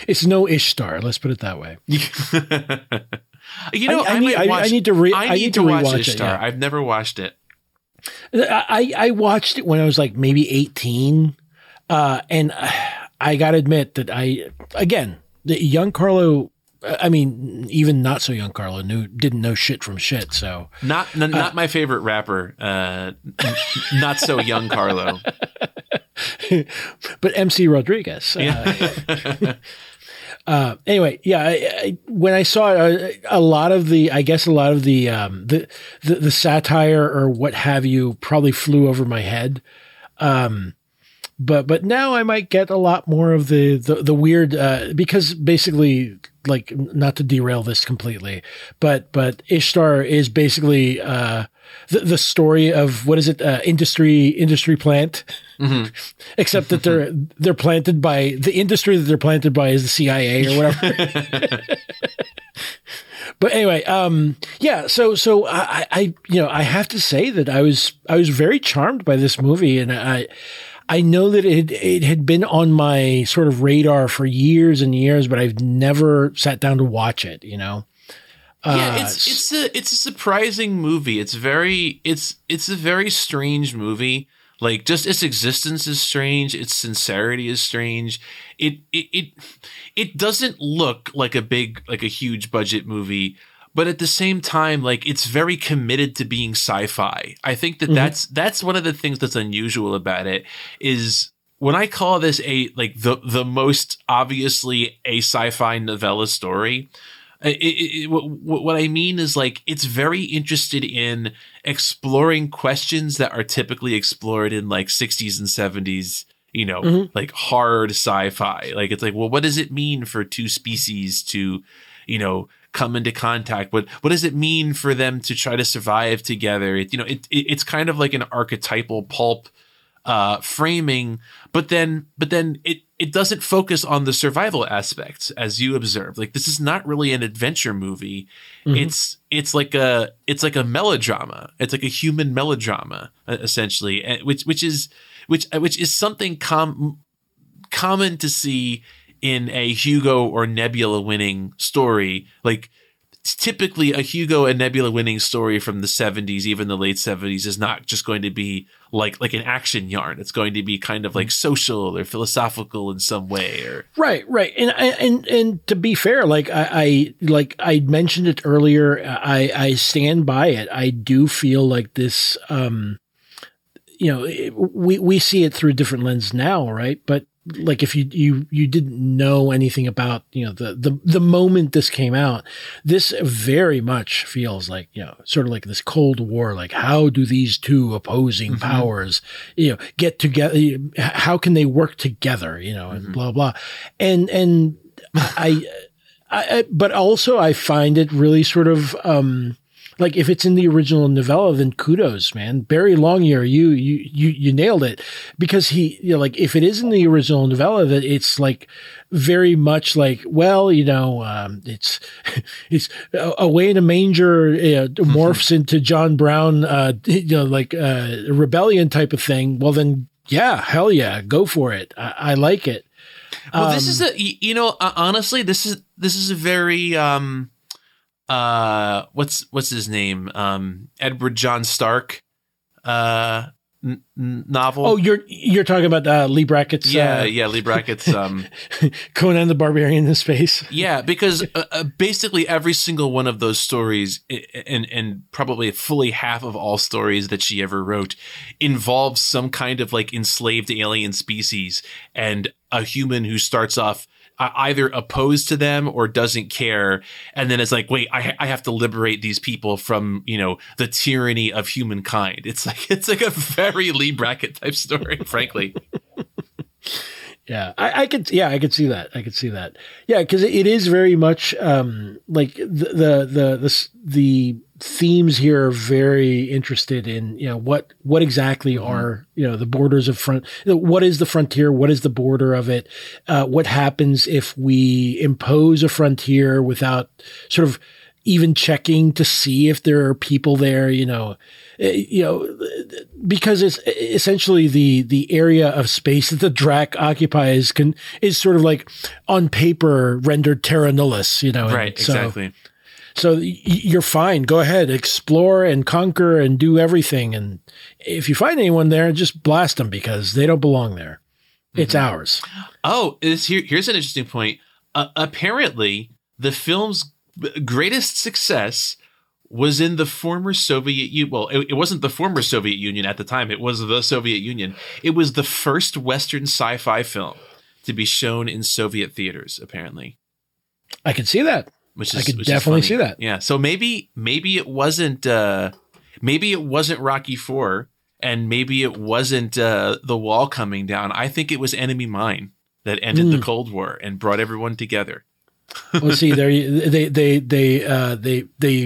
It's no Ishtar. Let's put it that way. You know, I need to rewatch Ishtar. Yeah. I've never watched it. I watched it when I was like maybe 18, and I got to admit that the young Carlo, I mean, even not so young Carlo didn't know shit from shit. So not my favorite rapper, not so young Carlo, but MC Rodriguez. Yeah. Anyway, yeah. I, when I saw it, a lot of the satire or what have you probably flew over my head. But now I might get a lot more of the weird, because basically, like, not to derail this completely, but Ishtar is basically the story of, what is it, industry plant, mm-hmm. except that they're planted by the industry that they're planted by is the CIA or whatever. But anyway, yeah. So I you know, I have to say that I was very charmed by this movie, and I know that it had been on my sort of radar for years and years, but I've never sat down to watch it, you know? Yeah, it's a surprising movie. It's a very strange movie. Like, just its existence is strange. Its sincerity is strange. It doesn't look like a huge budget movie, but at the same time, like, it's very committed to being sci-fi. I think that mm-hmm. that's one of the things that's unusual about it is when I call this the most obviously a sci-fi novella story. What I mean is, like, it's very interested in exploring questions that are typically explored in like 60s and 70s, you know, mm-hmm. like hard sci-fi. Like, it's like, well, what does it mean for two species to, you know, come into contact? What does it mean for them to try to survive together? It's kind of like an archetypal pulp framing, but then it doesn't focus on the survival aspects, as you observed. Like, this is not really an adventure movie. Mm-hmm. It's like a melodrama. It's like a human melodrama, essentially, which is something common to see in a Hugo or Nebula winning story. Like, typically a Hugo and Nebula winning story from the 70s, even the late 70s, is not just going to be like an action yarn. It's going to be kind of like social or philosophical in some way. Or right. And to be fair, like I mentioned it earlier, I stand by it. I do feel like this, you know, we see it through a different lens now, right? But like if you didn't know anything about, you know, the moment this came out, this very much feels like, you know, sort of like this Cold War, like how do these two opposing mm-hmm. powers, you know, get together? How can they work together? You know, and mm-hmm. blah, blah. And I, but also I find it really sort of, like if it's in the original novella, then kudos, man. Barry Longyear, you nailed it, because he, you know, like if it is in the original novella, that it's like very much like, well, you know, it's Away in a Manger, you know, morphs into John Brown, you know, like rebellion type of thing. Well, then, yeah, hell yeah, go for it. I like it. Well, this is a, you know, honestly, this is a very. What's his name? Edward John Stark, novel. Oh, you're talking about Lee Brackett's. Yeah, Lee Brackett's. Conan the Barbarian in Space. Yeah, because basically every single one of those stories, and probably fully half of all stories that she ever wrote, involves some kind of like enslaved alien species and a human who starts off either opposed to them or doesn't care. And then it's like, wait, I have to liberate these people from, you know, the tyranny of humankind. It's like a very Lee Brackett type story, frankly. Yeah, I could see that. Yeah, because it is very much like the themes here are very interested in, you know, what exactly are, you know, the borders of what is the frontier? What is the border of it? What happens if we impose a frontier without sort of even checking to see if there are people there, you know, because it's essentially the area of space that the Drac occupies is sort of like on paper rendered terra nullis, you know? Right. So, exactly. So you're fine. Go ahead, explore and conquer and do everything. And if you find anyone there, just blast them because they don't belong there. Mm-hmm. It's ours. Oh, here's an interesting point. Apparently, the film's greatest success was in the former Soviet Union. Well, it wasn't the former Soviet Union at the time. It was the Soviet Union. It was the first Western sci-fi film to be shown in Soviet theaters, apparently. I can see that. I could definitely see that. Yeah. So maybe it wasn't Rocky IV, and maybe it wasn't The Wall coming down. I think it was Enemy Mine that ended the Cold War and brought everyone together. Well, see, they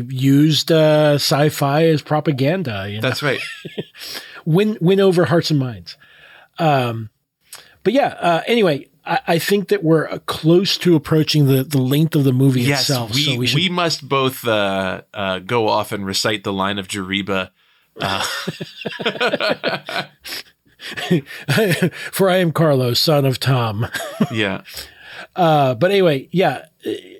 used sci-fi as propaganda. You know? That's right. win over hearts and minds. But yeah. Anyway. I think that we're close to approaching the length of the movie itself. Yes, we must both go off and recite the line of Jeriba. For I am Carlos, son of Tom. Yeah. But anyway, yeah,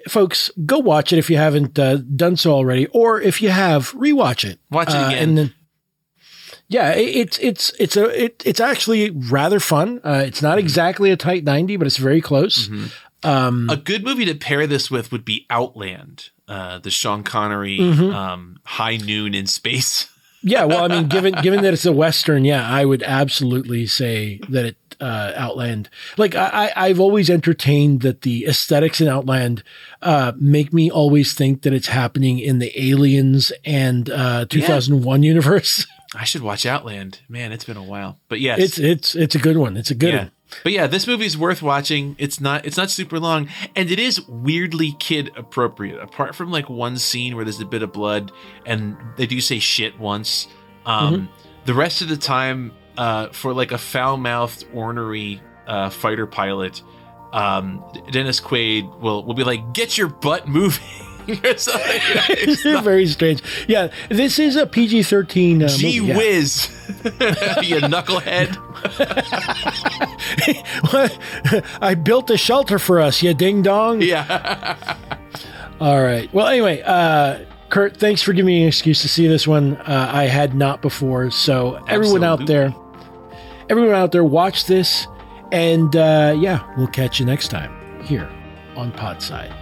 folks, go watch it if you haven't done so already. Or if you have, rewatch it. Watch it again. And then, yeah, it's actually rather fun. It's not exactly a tight 90, but it's very close. Mm-hmm. A good movie to pair this with would be Outland, the Sean Connery High Noon in Space. Yeah, well, I mean, given that it's a Western, yeah, I would absolutely say that it Outland. Like I've always entertained that the aesthetics in Outland make me always think that it's happening in the Aliens and 2001 universe. I should watch Outland. Man, it's been a while. But yes. It's a good one. It's a good one. But yeah, this movie's worth watching. It's not super long, and it is weirdly kid appropriate. Apart from like one scene where there's a bit of blood and they do say shit once. The rest of the time for like a foul-mouthed, ornery fighter pilot, Dennis Quaid will be like, "Get your butt moving." It's very strange. Yeah, this is a PG-13 Gee movie, whiz, you knucklehead. I built a shelter for us, you ding dong. Yeah. All right. Well, anyway, Kurt, thanks for giving me an excuse to see this one. I had not before. So everyone out there, watch this. And yeah, we'll catch you next time here on Podside.